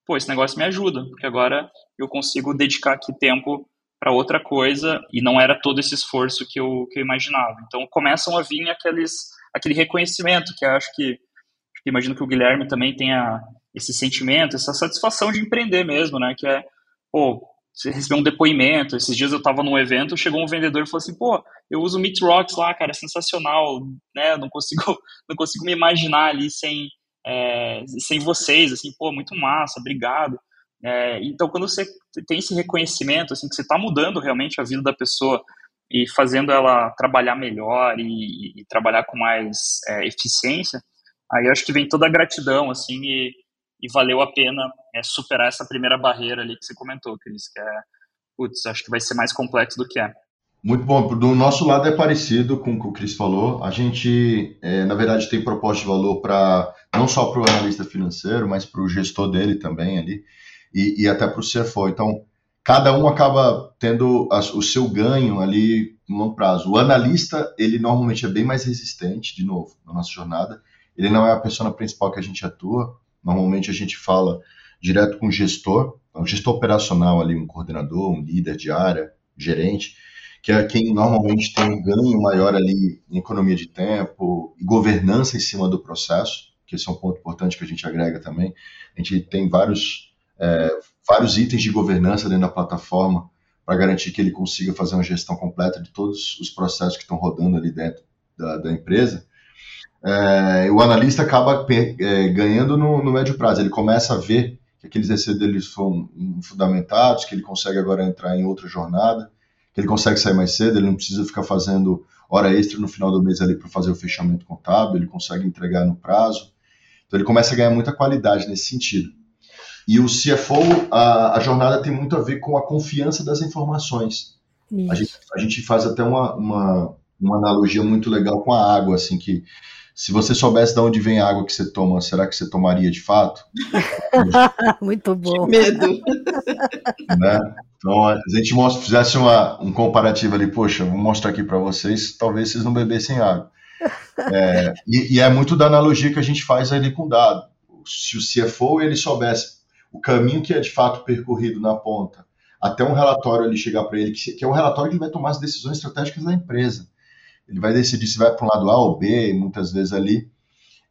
Pô, esse negócio me ajuda, porque agora eu consigo dedicar aqui tempo para outra coisa e não era todo esse esforço que eu, que eu imaginava. Então começam a vir aqueles, aquele reconhecimento, que eu acho que, acho que imagino que o Guilherme também tenha esse sentimento, essa satisfação de empreender mesmo, né? Que é, pô, você recebeu um depoimento. Esses dias eu estava num evento, chegou um vendedor e falou assim, pô, eu uso o MeetRox lá, cara, é sensacional, né, não consigo, não consigo me imaginar ali sem, é, sem vocês, assim, pô, muito massa, obrigado. É, então, quando você tem esse reconhecimento, assim, que você está mudando realmente a vida da pessoa e fazendo ela trabalhar melhor e, e trabalhar com mais é, eficiência, aí eu acho que vem toda a gratidão, assim, e E valeu a pena é, superar essa primeira barreira ali que você comentou, Cris, que é, putz, acho que vai ser mais complexo do que é. Muito bom. Do nosso lado é parecido com o que o Cris falou. A gente, é, na verdade, tem proposta de valor para não só para o analista financeiro, mas para o gestor dele também ali, e, e até para o C F O. Então, cada um acaba tendo a, o seu ganho ali no longo prazo. O analista, ele normalmente é bem mais resistente, de novo, na nossa jornada. Ele não é a persona principal que a gente atua. Normalmente a gente fala direto com o gestor, o gestor operacional ali, um coordenador, um líder de área, gerente, que é quem normalmente tem um ganho maior ali em economia de tempo e governança em cima do processo, que esse é um ponto importante que a gente agrega também. A gente tem vários, é, vários itens de governança dentro da plataforma para garantir que ele consiga fazer uma gestão completa de todos os processos que estão rodando ali dentro da, da empresa. É, o analista acaba é, ganhando no, no médio prazo, ele começa a ver que aqueles receios dele são fundamentados, que ele consegue agora entrar em outra jornada, que ele consegue sair mais cedo, ele não precisa ficar fazendo hora extra no final do mês ali para fazer o fechamento contábil, ele consegue entregar no prazo, então ele começa a ganhar muita qualidade nesse sentido. E o C F O, a, a jornada tem muito a ver com a confiança das informações. A gente, a gente faz até uma, uma, uma analogia muito legal com a água, assim, que se você soubesse de onde vem a água que você toma, será que você tomaria de fato? Muito bom. Que medo. Né? Então, a gente mostra, fizesse uma, um comparativo ali, poxa, vou mostrar aqui para vocês, talvez vocês não bebessem água. É, e, e é muito da analogia que a gente faz ali com o dado. Se o C F O ele soubesse o caminho que é de fato percorrido na ponta, até um relatório ele chegar para ele, que é um relatório que vai tomar as decisões estratégicas da empresa. Ele vai decidir se vai para um lado A ou B, muitas vezes ali.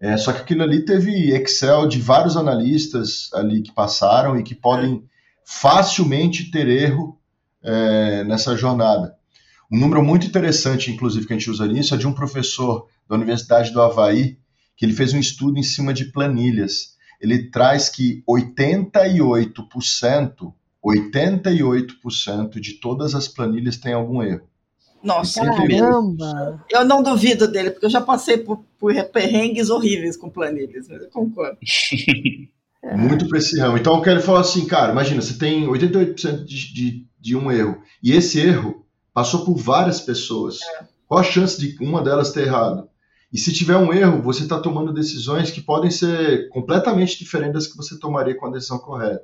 É, só que aquilo ali teve Excel de vários analistas ali que passaram e que podem facilmente ter erro é, nessa jornada. Um número muito interessante, inclusive, que a gente usa nisso, é de um professor da Universidade do Havaí, que ele fez um estudo em cima de planilhas. Ele traz que oitenta e oito por cento, oitenta e oito por cento de todas as planilhas tem algum erro. Nossa, caramba! Eu não duvido dele, porque eu já passei por, por perrengues horríveis com planilhas, mas eu concordo. É. Muito pra esse ramo. Então eu quero falar assim, cara, imagina, você tem oitenta e oito por cento de, de, de um erro, e esse erro passou por várias pessoas. É. Qual a chance de uma delas ter errado? E se tiver um erro, você está tomando decisões que podem ser completamente diferentes das que você tomaria com a decisão correta.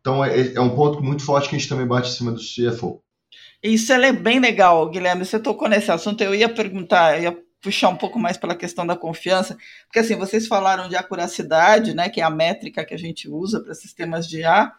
Então, é, é um ponto muito forte que a gente também bate em cima do C F O. Isso é bem legal, Guilherme. Você tocou nesse assunto. Eu ia perguntar, eu ia puxar um pouco mais pela questão da confiança, porque assim, vocês falaram de acuracidade, né, que é a métrica que a gente usa para sistemas de I A,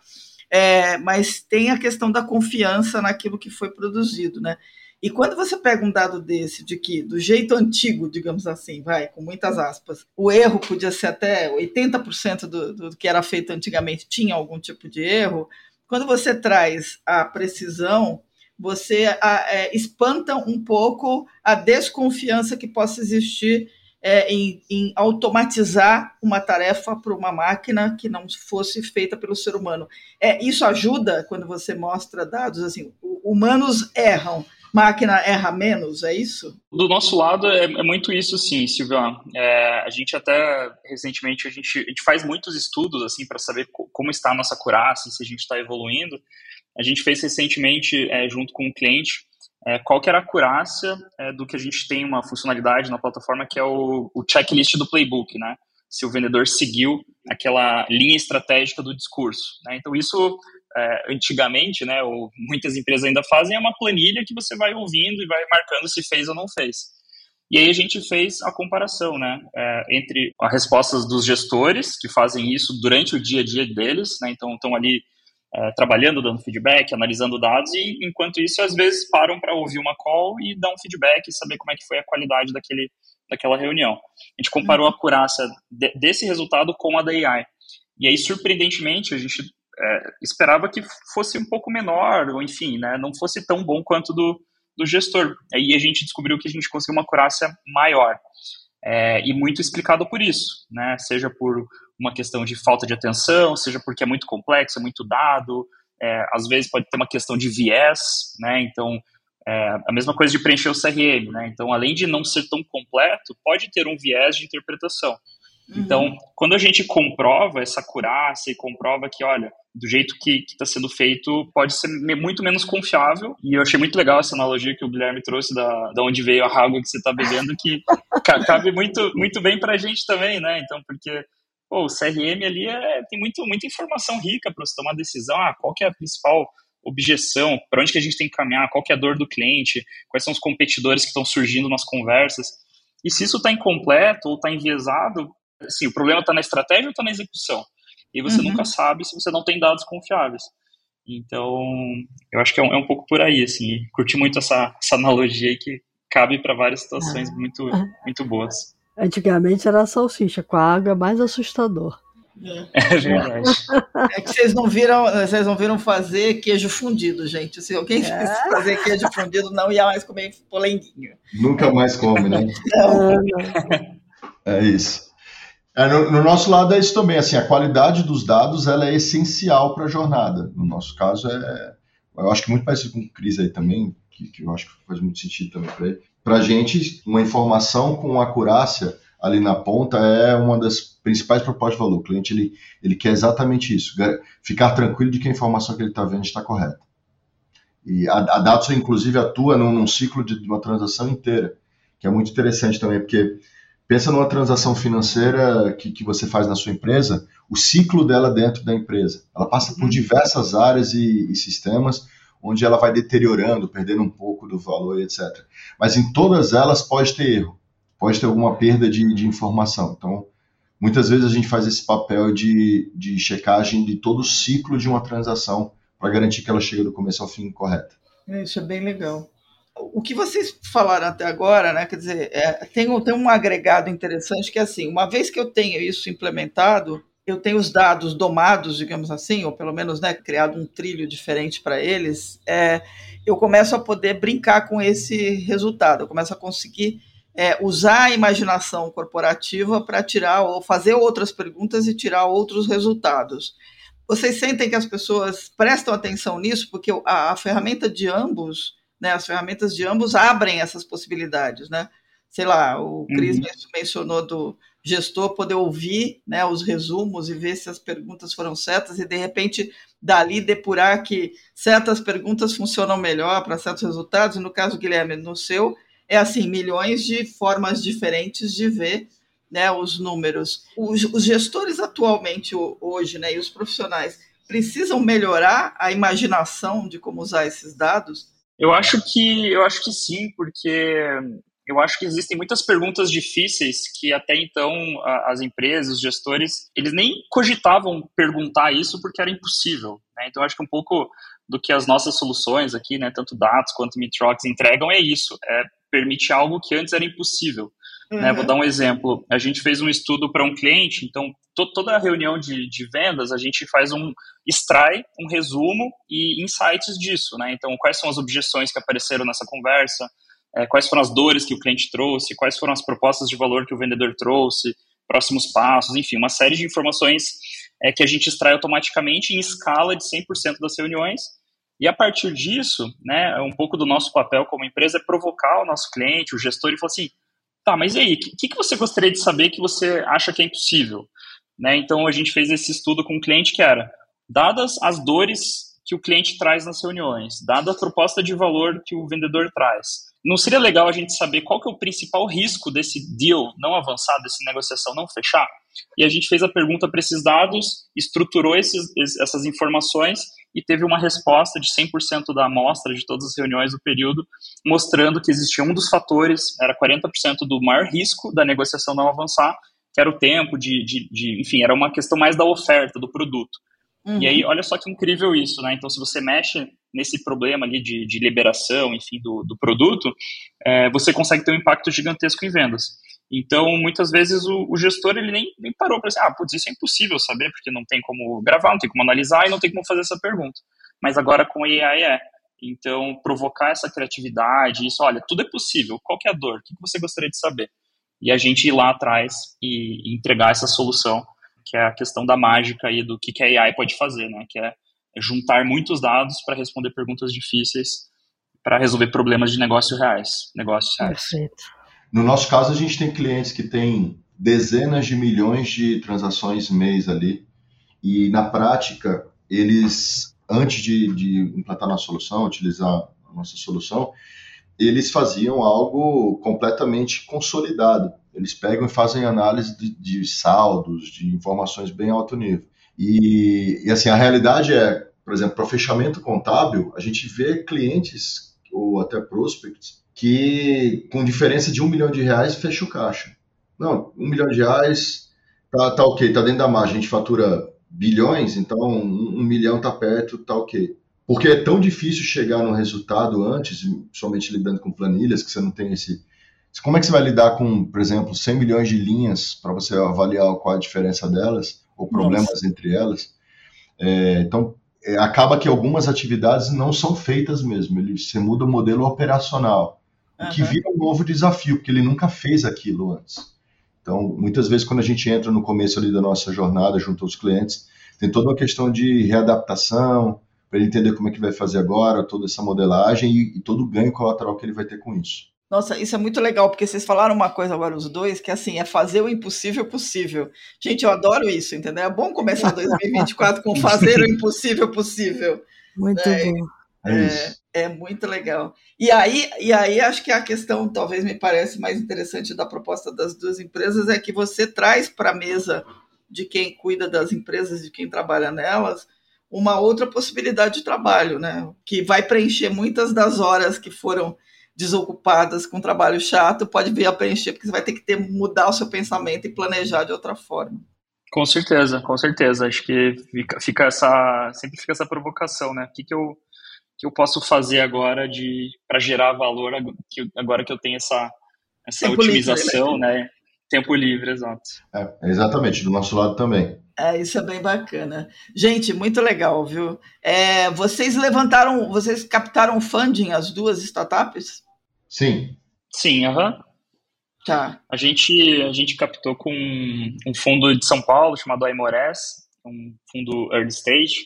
é, mas tem a questão da confiança naquilo que foi produzido, né? E quando você pega um dado desse, de que, do jeito antigo, digamos assim, vai, com muitas aspas, o erro podia ser até oitenta por cento do, do que era feito antigamente tinha algum tipo de erro, quando você traz a precisão, você a, é, espanta um pouco a desconfiança que possa existir é, em, em automatizar uma tarefa para uma máquina que não fosse feita pelo ser humano. É, isso ajuda quando você mostra dados, assim, humanos erram, máquina erra menos, é isso? Do nosso lado, é, é muito isso, sim, Silvia. É, a gente até, recentemente, a gente, a gente faz muitos estudos assim, para saber co- como está a nossa acurácia, se a gente está evoluindo. A gente fez recentemente, é, junto com um cliente, é, qual que era a acurácia é, do que a gente tem uma funcionalidade na plataforma, que é o, o checklist do playbook, né? Se o vendedor seguiu aquela linha estratégica do discurso. Né? Então, isso... É, antigamente, né, ou muitas empresas ainda fazem, é uma planilha que você vai ouvindo e vai marcando se fez ou não fez. E aí a gente fez a comparação, né, é, entre as respostas dos gestores, que fazem isso durante o dia a dia deles, né, então estão ali é, trabalhando, dando feedback, analisando dados, e enquanto isso, às vezes, param para ouvir uma call e dar um feedback e saber como é que foi a qualidade daquele, daquela reunião. A gente comparou a acurácia de, desse resultado com a da A I. E aí, surpreendentemente, a gente... É, esperava que fosse um pouco menor, ou enfim, né, não fosse tão bom quanto do, do gestor. Aí a gente descobriu que a gente conseguiu uma acurácia maior, é, e muito explicado por isso, né, seja por uma questão de falta de atenção, seja porque é muito complexo, é muito dado, é, às vezes pode ter uma questão de viés, né, então é, a mesma coisa de preencher o C R M, né, então além de não ser tão completo, pode ter um viés de interpretação. Então, uhum. quando a gente comprova essa acurácia e comprova que, olha, do jeito que está sendo feito, pode ser muito menos confiável. E eu achei muito legal essa analogia que o Guilherme trouxe da, da onde veio a água que você está bebendo, que cabe muito, muito bem para a gente também, né? Então, porque pô, o C R M ali é, tem muito, muita informação rica para você tomar decisão. Ah, qual que é a principal objeção? Para onde que a gente tem que caminhar? Qual que é a dor do cliente? Quais são os competidores que estão surgindo nas conversas? E se isso está incompleto ou está enviesado, assim, o problema está na estratégia ou está na execução? E você uhum. nunca sabe se você não tem dados confiáveis. Então, eu acho que é um, é um pouco por aí, assim. Curti muito essa, essa analogia que cabe para várias situações ah. muito, muito boas. Antigamente era a salsicha, com a água é mais assustador. É, é verdade. É que vocês não viram, vocês não viram fazer queijo fundido, gente. Se alguém é. fazer queijo fundido, não ia mais comer polenguinho. Nunca mais come, né? Não. Não. É isso. No, no nosso lado é isso também, assim, a qualidade dos dados, ela é essencial para a jornada. No nosso caso, é, eu acho que muito parecido com o Cris aí também, que, que eu acho que faz muito sentido também para ele. Para a gente, uma informação com acurácia ali na ponta é uma das principais propostas de valor. O cliente ele, ele quer exatamente isso, ficar tranquilo de que a informação que ele está vendo está correta. E a, a Dattos, inclusive, atua num, num ciclo de, de uma transação inteira, que é muito interessante também, porque pensa numa transação financeira que, que você faz na sua empresa, o ciclo dela dentro da empresa. Ela passa por diversas áreas e, e sistemas, onde ela vai deteriorando, perdendo um pouco do valor, etcétera. Mas em todas elas pode ter erro, pode ter alguma perda de, de informação. Então, muitas vezes a gente faz esse papel de, de checagem de todo o ciclo de uma transação para garantir que ela chega do começo ao fim correta. Isso é bem legal. O que vocês falaram até agora, né? Quer dizer, é, tem, um, tem um agregado interessante que é assim, uma vez que eu tenho isso implementado, eu tenho os dados domados, digamos assim, ou pelo menos, né, criado um trilho diferente para eles, é, eu começo a poder brincar com esse resultado, eu começo a conseguir é, usar a imaginação corporativa para tirar, ou fazer outras perguntas e tirar outros resultados. Vocês sentem que as pessoas prestam atenção nisso? Porque a, a ferramenta de ambos, né, as ferramentas de ambos abrem essas possibilidades, né? Sei lá, o Chris uhum. mencionou do gestor poder ouvir, né, os resumos e ver se as perguntas foram certas e, de repente, dali depurar que certas perguntas funcionam melhor para certos resultados. E no caso, Guilherme, no seu, é assim, milhões de formas diferentes de ver, né, os números. Os, os gestores atualmente, hoje, né, e os profissionais, precisam melhorar a imaginação de como usar esses dados? Eu acho que, eu acho que sim, porque... eu acho que existem muitas perguntas difíceis que até então as empresas, os gestores, eles nem cogitavam perguntar isso porque era impossível, né? Então, eu acho que um pouco do que as nossas soluções aqui, né, tanto Dattos quanto MeetRox entregam é isso, é permitir algo que antes era impossível. Uhum. Né? Vou dar um exemplo. A gente fez um estudo para um cliente, então to- toda a reunião de, de vendas a gente faz um, extrai um resumo e insights disso, né? Então, quais são as objeções que apareceram nessa conversa, quais foram as dores que o cliente trouxe, quais foram as propostas de valor que o vendedor trouxe, próximos passos, enfim, uma série de informações é, que a gente extrai automaticamente em escala de cem por cento das reuniões. E a partir disso, né, um pouco do nosso papel como empresa é provocar o nosso cliente, o gestor, e falar assim, tá, mas e aí, o que, que você gostaria de saber que você acha que é impossível? Né, então, a gente fez esse estudo com o cliente que era, dadas as dores que o cliente traz nas reuniões, dada a proposta de valor que o vendedor traz, não seria legal a gente saber qual que é o principal risco desse deal não avançar, dessa negociação não fechar? E a gente fez a pergunta para esses dados, estruturou esses, essas informações e teve uma resposta de cem por cento da amostra de todas as reuniões do período, mostrando que existia um dos fatores, era quarenta por cento do maior risco da negociação não avançar, que era o tempo de, de, de enfim, era uma questão mais da oferta, do produto. Uhum. E aí, olha só que incrível isso, né? Então, se você mexe nesse problema ali de, de liberação, enfim, do, do produto, é, você consegue ter um impacto gigantesco em vendas. Então, muitas vezes, o, o gestor, ele nem, nem parou para dizer, ah, putz, isso é impossível saber, porque não tem como gravar, não tem como analisar e não tem como fazer essa pergunta. Mas agora com A I é. Então, provocar essa criatividade, isso, olha, tudo é possível, qual que é a dor? O que você gostaria de saber? E a gente ir lá atrás e, e entregar essa solução, que é a questão da mágica aí do que, que a A I pode fazer, né? Que é juntar muitos dados para responder perguntas difíceis, para resolver problemas de negócio reais. Negócios reais. Perfeito. No nosso caso, a gente tem clientes que têm dezenas de milhões de transações mês ali, e na prática, eles, antes de, de implantar a nossa solução, utilizar a nossa solução, eles faziam algo completamente consolidado. Eles pegam e fazem análise de, de saldos, de informações bem alto nível. E, e assim, a realidade é, por exemplo, para o fechamento contábil, a gente vê clientes ou até prospects que com diferença de um milhão de reais fecha o caixa. Não, um milhão de reais tá, tá ok, tá dentro da margem, a gente fatura bilhões, então um, um milhão tá perto, tá ok. Porque é tão difícil chegar no resultado antes, somente lidando com planilhas, que você não tem esse... Como é que você vai lidar com, por exemplo, cem milhões de linhas para você avaliar qual a diferença delas, ou problemas Nossa. Entre elas? É, então, é, acaba que algumas atividades não são feitas mesmo. Ele, você muda o modelo operacional, uhum. o que vira um novo desafio, porque ele nunca fez aquilo antes. Então, muitas vezes, quando a gente entra no começo ali da nossa jornada junto aos clientes, tem toda uma questão de readaptação, para ele entender como é que vai fazer agora, toda essa modelagem e, e todo o ganho colateral que ele vai ter com isso. Nossa, isso é muito legal, porque vocês falaram uma coisa agora, os dois, que assim, é fazer o impossível possível. Gente, eu adoro isso, entendeu? É bom começar dois mil e vinte e quatro com fazer o impossível possível. Muito né? bom. É, é, é muito legal. E aí, e aí, acho que a questão, talvez me parece mais interessante da proposta das duas empresas, é que você traz para a mesa de quem cuida das empresas, de quem trabalha nelas, uma outra possibilidade de trabalho, né? Que vai preencher muitas das horas que foram desocupadas com trabalho chato, pode vir a preencher, porque você vai ter que ter, mudar o seu pensamento e planejar de outra forma. Com certeza, com certeza. Acho que fica, fica essa, sempre fica essa provocação, né? O que, que, eu, que eu posso fazer agora para gerar valor, agora que eu tenho essa, essa otimização, livre, né? Tempo livre, exato. É, exatamente, do nosso lado também. É, isso é bem bacana. Gente, muito legal, viu? É, vocês levantaram, vocês captaram funding, as duas startups? Sim. Sim, aham. Uhum. Tá. A gente, a gente captou com um, um fundo de São Paulo chamado Aimores, um fundo early stage,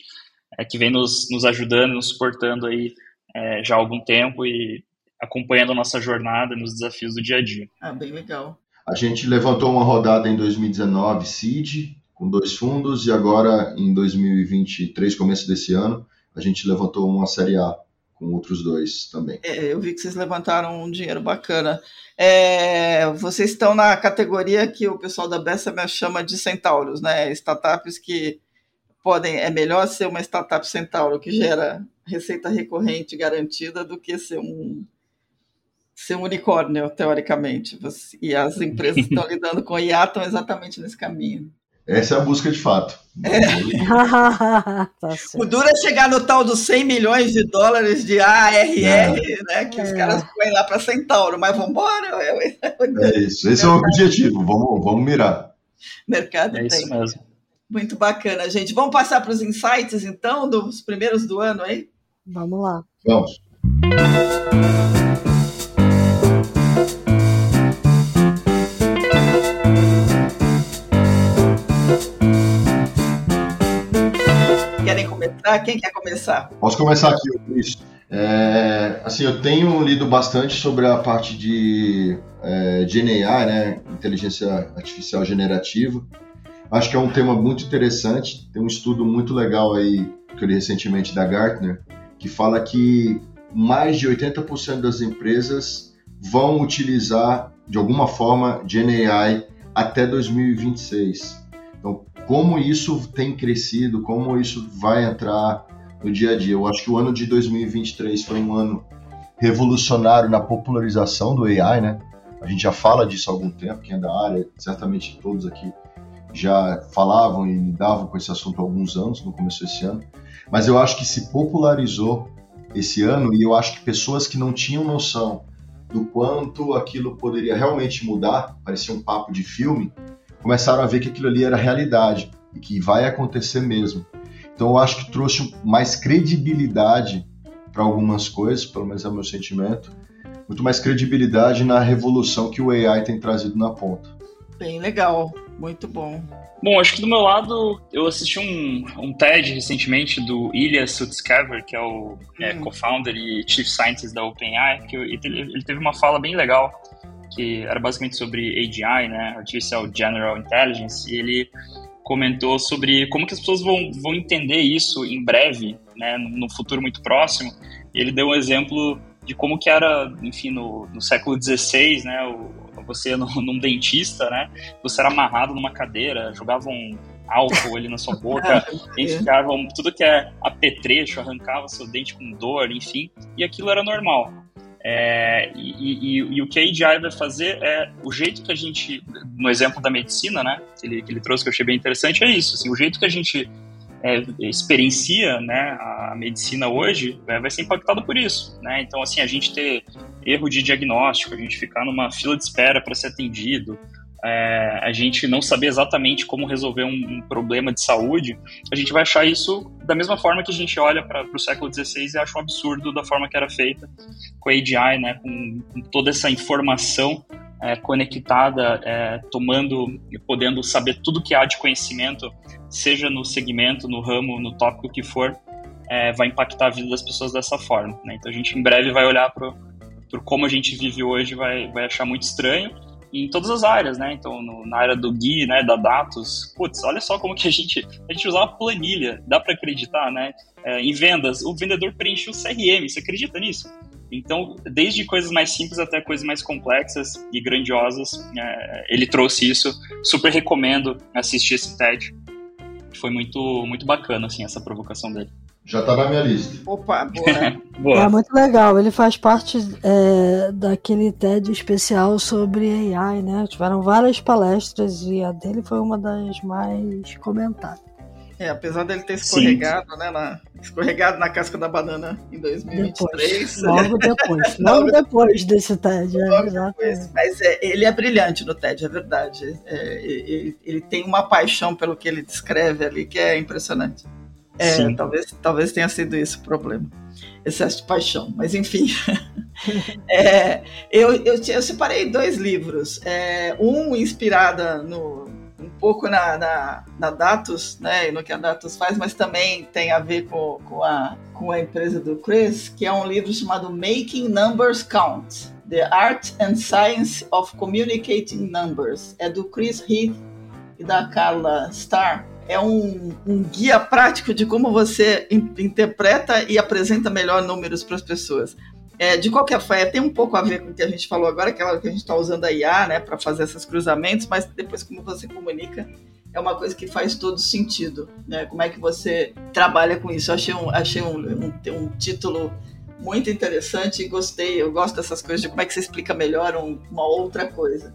é, que vem nos, nos ajudando, nos suportando aí é, já há algum tempo e acompanhando a nossa jornada nos desafios do dia a dia. Ah, bem legal. A gente levantou uma rodada em dois mil e dezenove, seed, com dois fundos, e agora em dois mil e vinte e três, começo desse ano, a gente levantou uma série A com outros dois também. É, eu vi que vocês levantaram um dinheiro bacana. É, vocês estão na categoria que o pessoal da Bessemer chama de centauros, né? Startups que podem... É melhor ser uma startup centauro que gera receita recorrente garantida do que ser um... ser um unicórnio, teoricamente. E as empresas que estão lidando com I A estão exatamente nesse caminho. Essa é a busca de fato. É. O duro é chegar no tal dos cem milhões de dólares de A R R, é. né, que é. os caras põem lá para centauro, mas vamos embora. Eu... É isso, esse é o objetivo, vamos, vamos mirar. Mercado é isso tem. mesmo. Muito bacana, gente. Vamos passar para os insights, então, dos primeiros do ano, aí? Vamos lá. Vamos. Quem quer começar? Posso começar aqui, Cris. É, assim, eu tenho lido bastante sobre a parte de é, Gen A I, né? Inteligência Artificial Generativa. Acho que é um tema muito interessante. Tem um estudo muito legal aí, que eu li recentemente, da Gartner, que fala que mais de oitenta por cento das empresas vão utilizar, de alguma forma, Gen A I até dois mil e vinte e seis. Então, como isso tem crescido, como isso vai entrar no dia a dia. Eu acho que o ano de dois mil e vinte e três foi um ano revolucionário na popularização do A I, né? A gente já fala disso há algum tempo, quem é da área, certamente todos aqui já falavam e lidavam com esse assunto há alguns anos, não começou esse ano, mas eu acho que se popularizou esse ano e eu acho que pessoas que não tinham noção do quanto aquilo poderia realmente mudar, parecia um papo de filme, começaram a ver que aquilo ali era realidade e que vai acontecer mesmo. Então, eu acho que trouxe mais credibilidade para algumas coisas, pelo menos é o meu sentimento, muito mais credibilidade na revolução que o A I tem trazido na ponta. Bem legal, muito bom. Bom, acho que do meu lado, eu assisti um, um TED recentemente do Ilya Sutskever, que é o hum. é, co-founder e chief scientist da OpenAI, que ele, ele teve uma fala bem legal, que era basicamente sobre A G I, né, Artificial General Intelligence, e ele comentou sobre como que as pessoas vão, vão entender isso em breve, né, num futuro muito próximo. E ele deu um exemplo de como que era, enfim, no, no século dezesseis, né, o, você no, num dentista, né, você era amarrado numa cadeira, jogavam álcool ali na sua boca, enfiavam tudo que é apetrecho, arrancava seu dente com dor, enfim, e aquilo era normal. É, e, e, e o que a A I vai fazer é o jeito que a gente, no exemplo da medicina, né, que ele, que ele trouxe, que eu achei bem interessante, é isso, assim, o jeito que a gente é, experiencia, né, a medicina hoje é, vai ser impactado por isso, né, então assim, a gente ter erro de diagnóstico, a gente ficar numa fila de espera para ser atendido, é, a gente não saber exatamente como resolver um, um problema de saúde, a gente vai achar isso da mesma forma que a gente olha para o século dezesseis e acha um absurdo da forma que era feita com a A G I, né, com, com toda essa informação é, conectada, é, tomando e podendo saber tudo que há de conhecimento, seja no segmento, no ramo, no tópico que for, é, vai impactar a vida das pessoas dessa forma, né? Então a gente em breve vai olhar para por como a gente vive hoje, vai, vai achar muito estranho em todas as áreas, né? Então, no, na área do Gui, né, da Dattos, putz, olha só como que a gente, a gente usava planilha, dá para acreditar, né? É, em vendas, o vendedor preencheu o C R M, você acredita nisso? Então, desde coisas mais simples até coisas mais complexas e grandiosas, é, ele trouxe isso. Super recomendo assistir esse TED. Foi muito, muito bacana, assim, essa provocação dele. Já tá na minha lista. Opa, boa. Boa. É muito legal. Ele faz parte é, daquele TED especial sobre A I, né? Tiveram várias palestras e a dele foi uma das mais comentadas. É, apesar dele ter escorregado, sim, né? Na, escorregado na casca da banana em dois mil e vinte e três. Depois, logo depois. Logo depois desse TED. É, logo depois. Mas é, ele é brilhante no TED, é verdade. É, ele, ele tem uma paixão pelo que ele descreve ali, que é impressionante. É, talvez, talvez tenha sido esse o problema, excesso de paixão, mas enfim. é, eu, eu, eu separei dois livros, é, um inspirada no, um pouco na, na, na Dattos, né, no que a Dattos faz, mas também tem a ver com, com, a, com a empresa do Chris, que é um livro chamado Making Numbers Count, The Art and Science of Communicating Numbers, é do Chris Heath e da Karla Starr. É um, um guia prático de como você in, interpreta e apresenta melhor números para as pessoas. É, de qualquer forma, tem um pouco a ver com o que a gente falou agora, que a gente está usando a I A, né, para fazer esses cruzamentos, mas depois como você comunica é uma coisa que faz todo sentido, né? Como é que você trabalha com isso? Eu achei um, achei um, um, um título muito interessante e gostei. Eu gosto dessas coisas de como é que você explica melhor um, uma outra coisa.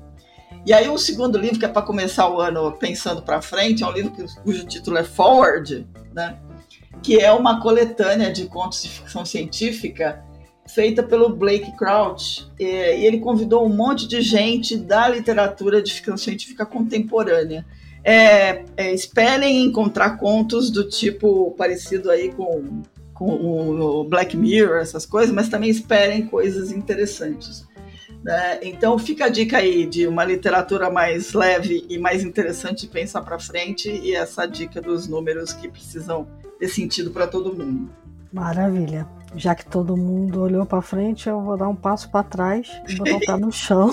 E aí, o segundo livro, que é para começar o ano pensando para frente, é um livro que, cujo título é Forward, né? Que é uma coletânea de contos de ficção científica feita pelo Blake Crouch. E ele convidou um monte de gente da literatura de ficção científica contemporânea. É, é, esperem encontrar contos do tipo parecido aí com, com o Black Mirror, essas coisas, mas também esperem coisas interessantes. Né? Então fica a dica aí de uma literatura mais leve e mais interessante de pensar para frente, e essa dica dos números que precisam ter sentido para todo mundo. Maravilha. Já que todo mundo olhou para frente, eu vou dar um passo para trás e botar o pé no chão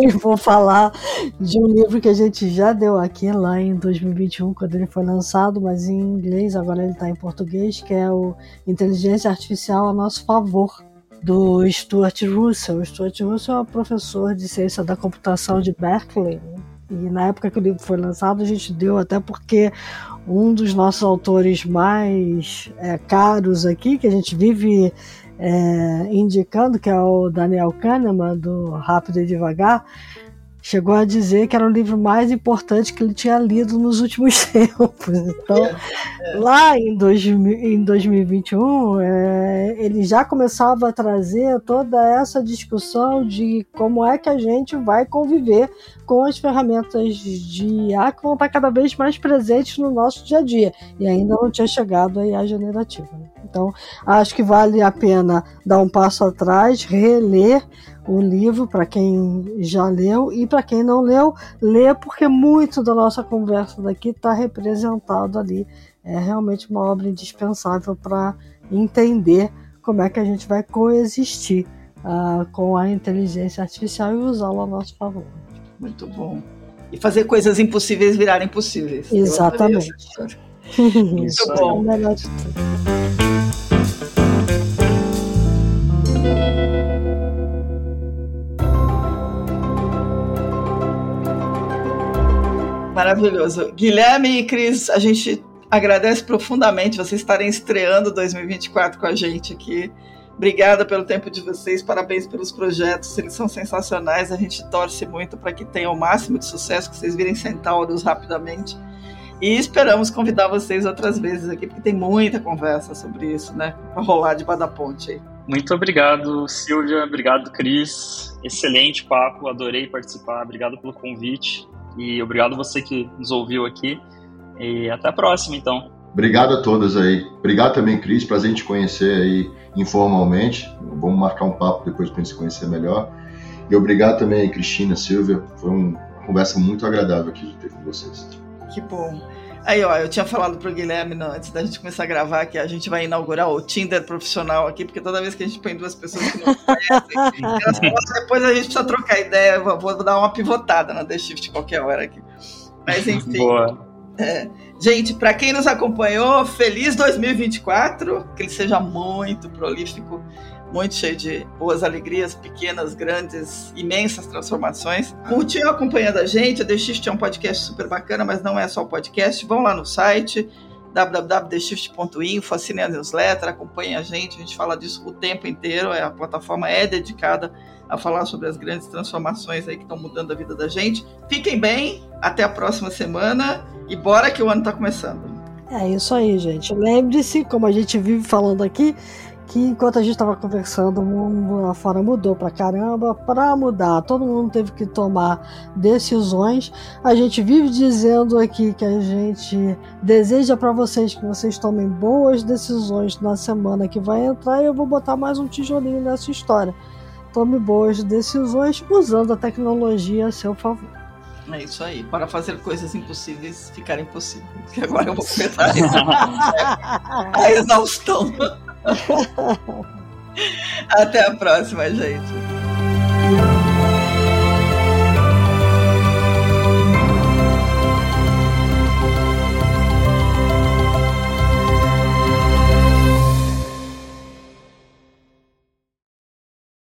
e vou falar de um livro que a gente já deu aqui lá em dois mil e vinte e um, quando ele foi lançado, mas em inglês, agora ele está em português, que é o Inteligência Artificial a Nosso Favor, do Stuart Russell. O Stuart Russell é um professor de ciência da computação de Berkeley, e na época que o livro foi lançado a gente deu, até porque um dos nossos autores mais é, caros aqui, que a gente vive é, indicando, que é o Daniel Kahneman, do Rápido e Devagar, chegou a dizer que era o livro mais importante que ele tinha lido nos últimos tempos. Então, é, é. lá em, dois mil, em dois mil e vinte e um, é, ele já começava a trazer toda essa discussão de como é que a gente vai conviver com as ferramentas de I A que vão estar cada vez mais presentes no nosso dia a dia. E ainda não tinha chegado a I A generativa. Né? Então, acho que vale a pena dar um passo atrás, reler o livro, para quem já leu, e para quem não leu, lê, porque muito da nossa conversa daqui está representado ali. É realmente uma obra indispensável para entender como é que a gente vai coexistir uh, com a inteligência artificial e usá-la a nosso favor. Muito bom. E fazer coisas impossíveis virarem possíveis. Exatamente. Muito Isso bom. É melhor de tudo. Maravilhoso. Guilherme e Cris, a gente agradece profundamente vocês estarem estreando dois mil e vinte e quatro com a gente aqui. Obrigada pelo tempo de vocês, parabéns pelos projetos, eles são sensacionais, a gente torce muito para que tenha o máximo de sucesso, que vocês virem centauros rapidamente. E esperamos convidar vocês outras vezes aqui, porque tem muita conversa sobre isso, né? Para rolar debaixo da ponte aí. Muito obrigado, Silvia, obrigado, Cris. Excelente papo, adorei participar, obrigado pelo convite. E obrigado você que nos ouviu aqui. E até a próxima, então. Obrigado a todas aí. Obrigado também, Cris. Prazer em te conhecer aí informalmente. Vamos marcar um papo depois para a gente se conhecer melhor. E obrigado também, Cristina, Silvia. Foi uma conversa muito agradável que a gente teve com vocês. Que bom. Aí, ó, eu tinha falado pro Guilherme, não, antes da gente começar a gravar, que a gente vai inaugurar o Tinder profissional aqui, porque toda vez que a gente põe duas pessoas que não conhecem, elas falam, depois a gente precisa trocar ideia, vou, vou dar uma pivotada na The Shift qualquer hora aqui. Mas, enfim. Boa. É. Gente, para quem nos acompanhou, feliz dois mil e vinte e quatro, que ele seja muito prolífico, muito cheio de boas alegrias, pequenas, grandes, imensas transformações. Continue acompanhando a gente, a The Shift é um podcast super bacana, mas não é só o podcast. Vão lá no site w w w ponto the shift ponto info, assinem a newsletter, acompanhem a gente, a gente fala disso o tempo inteiro, a plataforma é dedicada a falar sobre as grandes transformações aí que estão mudando a vida da gente. Fiquem bem, até a próxima semana e bora que o ano está começando. É isso aí, gente. Lembre-se, como a gente vive falando aqui, que enquanto a gente estava conversando, o mundo lá fora mudou pra caramba. Pra mudar, todo mundo teve que tomar decisões. A gente vive dizendo aqui que a gente deseja para vocês que vocês tomem boas decisões na semana que vai entrar, e eu vou botar mais um tijolinho nessa história. Tome boas decisões usando a tecnologia a seu favor. É isso aí. Para fazer coisas impossíveis ficarem possíveis. Que agora eu vou começar a exaustão. Até a próxima, gente.